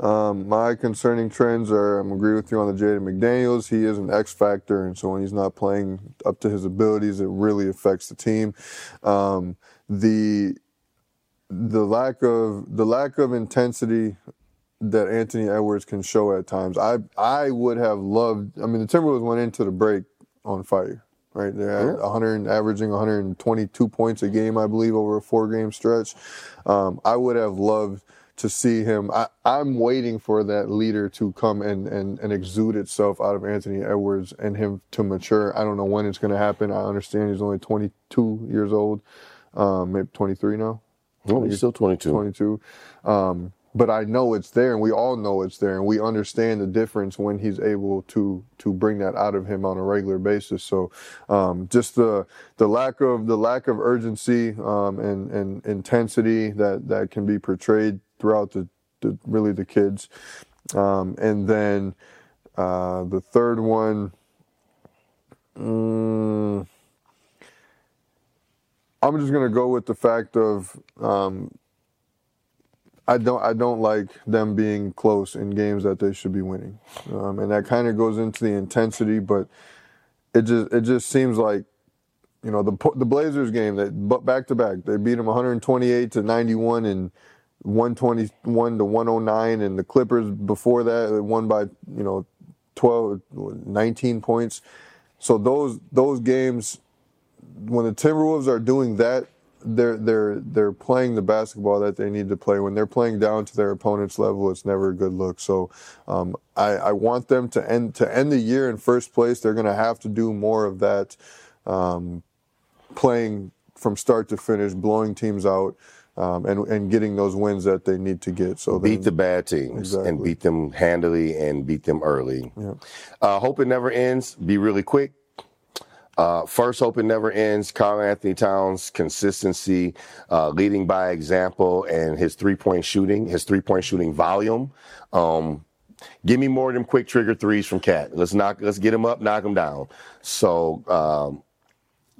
My concerning trends are, I agree with you on the Jaden McDaniels. He is an X factor, and so when he's not playing up to his abilities, it really affects the team. The lack of intensity that Anthony Edwards can show at times. I would have loved. I mean, the Timberwolves went into the break on fire, right? They're averaging 122 points a game, I believe, over a 4-game stretch. I would have loved to see him. I'm waiting for that leader to come and exude itself out of Anthony Edwards and him to mature. I don't know when it's going to happen. I understand he's only 22 years old, maybe 23 now. No, he's still 22. But I know it's there, and we all know it's there, and we understand the difference when he's able to bring that out of him on a regular basis. So, just the lack of urgency and intensity that can be portrayed throughout the kids, and then the third one. I'm just gonna go with the fact of. I don't like them being close in games that they should be winning, and that kind of goes into the intensity. But it just seems like, you know, the Blazers game, that back to back they beat them 128-91 and 121-109, and the Clippers before that they won by 19 points. So those games, when the Timberwolves are doing that, They're playing the basketball that they need to play. When they're playing down to their opponent's level, it's never a good look. So I want them to end the year in first place. They're going to have to do more of that, playing from start to finish, blowing teams out, and getting those wins that they need to get. So beat the bad teams, exactly. And beat them handily and beat them early. Yeah. Hope it never ends. Be really quick. First, hope it never ends. Karl-Anthony Towns' consistency, leading by example, and his three-point shooting volume. Give me more of them quick trigger threes from Cat. Let's get him up, knock him down. So,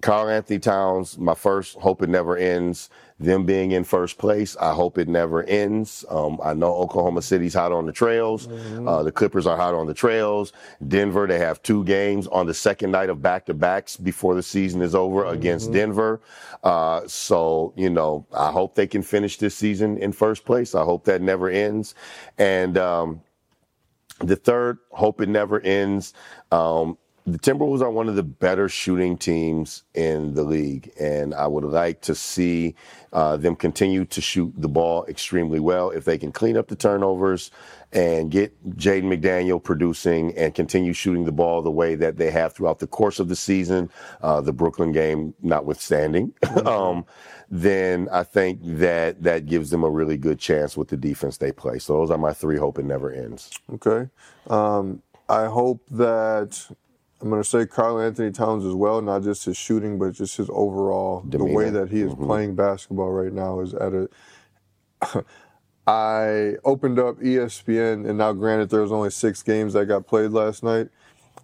Karl-Anthony Towns, my first hope it never ends. Them being in first place, I hope it never ends. I know Oklahoma City's hot on the trails. Mm-hmm. The Clippers are hot on the trails. Denver, they have 2 games on the second night of back-to-backs before the season is over, mm-hmm. against Denver. So, you know, I hope they can finish this season in first place. I hope that never ends. And the third, hope it never ends. The Timberwolves are one of the better shooting teams in the league, and I would like to see them continue to shoot the ball extremely well. If they can clean up the turnovers and get Jaden McDaniels producing and continue shooting the ball the way that they have throughout the course of the season, the Brooklyn game notwithstanding, mm-hmm. Then I think that gives them a really good chance with the defense they play. So those are my 3 hope it never ends. Okay. I hope that... I'm going to say Karl-Anthony Towns as well, not just his shooting, but just his overall demeanor. The way that he is, mm-hmm. playing basketball right now is at a... I opened up ESPN, and now granted there was only 6 games that got played last night,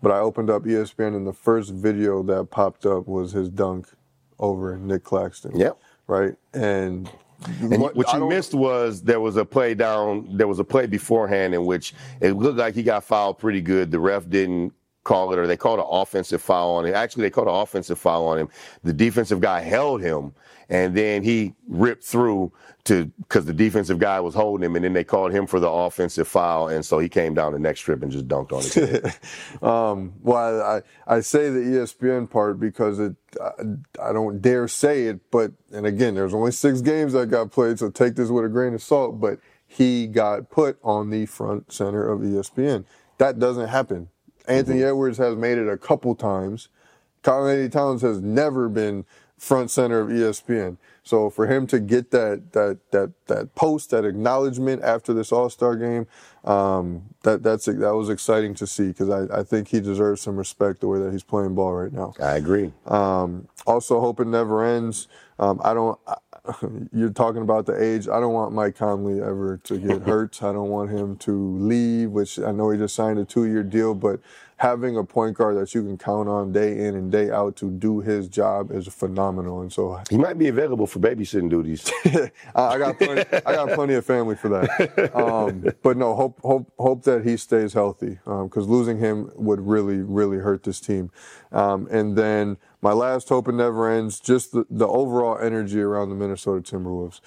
but I opened up ESPN, and the first video that popped up was his dunk over Nick Claxton. Yep. Right? And what you missed was there was a play beforehand in which it looked like he got fouled pretty good. The ref didn't call it, or they called an offensive foul on him. Actually, they called an offensive foul on him. The defensive guy held him, and then he ripped through because the defensive guy was holding him, and then they called him for the offensive foul, and so he came down the next trip and just dunked on his head. Well, I say the ESPN part because I don't dare say it, but, and again, there's only 6 games that got played, so take this with a grain of salt, but he got put on the front center of ESPN. That doesn't happen. Anthony Edwards has made it a couple times. Karl-Anthony Towns has never been front center of ESPN. So for him to get that post, that acknowledgement after this All-Star game, that was exciting to see, because I think he deserves some respect the way that he's playing ball right now. I agree. Also, hope it never ends. You're talking about the age. I don't want Mike Conley ever to get hurt. I don't want him to leave, which I know he just signed a 2-year deal, but having a point guard that you can count on day in and day out to do his job is phenomenal. And so he might be available for babysitting duties. I got plenty of family for that. But no, hope that he stays healthy, because losing him would really, really hurt this team. And then my last hope it never ends, just the overall energy around the Minnesota Timberwolves.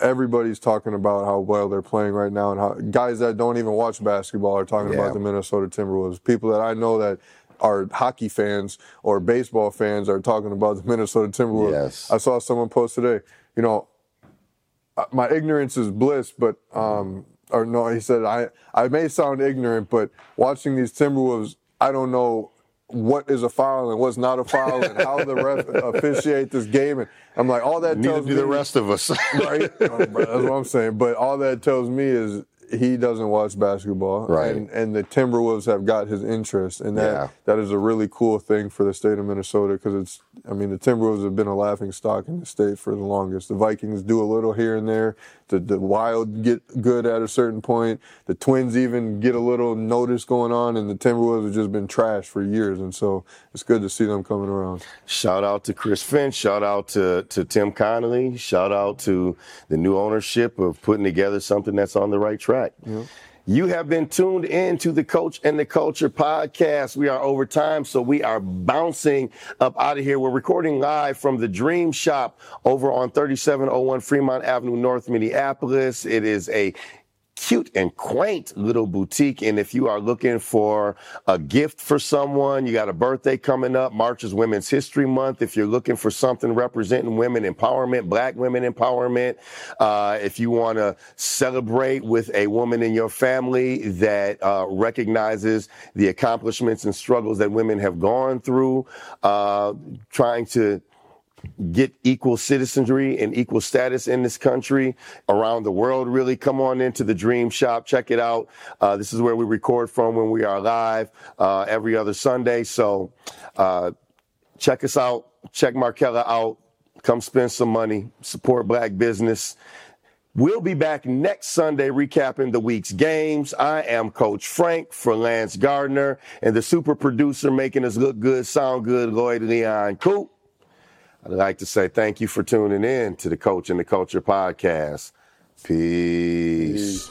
Everybody's talking about how well they're playing right now, and how guys that don't even watch basketball are talking about the Minnesota Timberwolves. People that I know that are hockey fans or baseball fans are talking about the Minnesota Timberwolves. Yes. I saw someone post today, you know, my ignorance is bliss, but he said, I may sound ignorant, but watching these Timberwolves, I don't know what is a foul and what's not a foul and how the ref officiate this game. And I'm like, all that tells me... the rest of us. Right? That's what I'm saying. But all that tells me is he doesn't watch basketball. Right. And the Timberwolves have got his interest. And that is a really cool thing for the state of Minnesota, because the Timberwolves have been a laughing stock in the state for the longest. The Vikings do a little here and there. The Wild get good at a certain point. The Twins even get a little notice going on, and the Timberwolves have just been trashed for years. And so it's good to see them coming around. Shout out to Chris Finch. Shout out to Tim Connolly. Shout out to the new ownership of putting together something that's on the right track. Yeah. You have been tuned in to the Coach and the Culture podcast. We are over time, so we are bouncing up out of here. We're recording live from the Dream Shop over on 3701 Fremont Avenue North, Minneapolis. It is a cute and quaint little boutique, and if you are looking for a gift for someone, you got a birthday coming up, March is Women's History Month. If you're looking for something representing women empowerment, black women empowerment, if you want to celebrate with a woman in your family that recognizes the accomplishments and struggles that women have gone through, trying to get equal citizenry and equal status in this country, around the world, really, come on into the Dream Shop. Check it out. This is where we record from when we are live every other Sunday. So check us out. Check Markella out. Come spend some money. Support black business. We'll be back next Sunday recapping the week's games. I am Coach Frank for Lance Gardner and the super producer making us look good, sound good, Lloyd Leon Coop. I'd like to say thank you for tuning in to the Coach and the Culture podcast. Peace.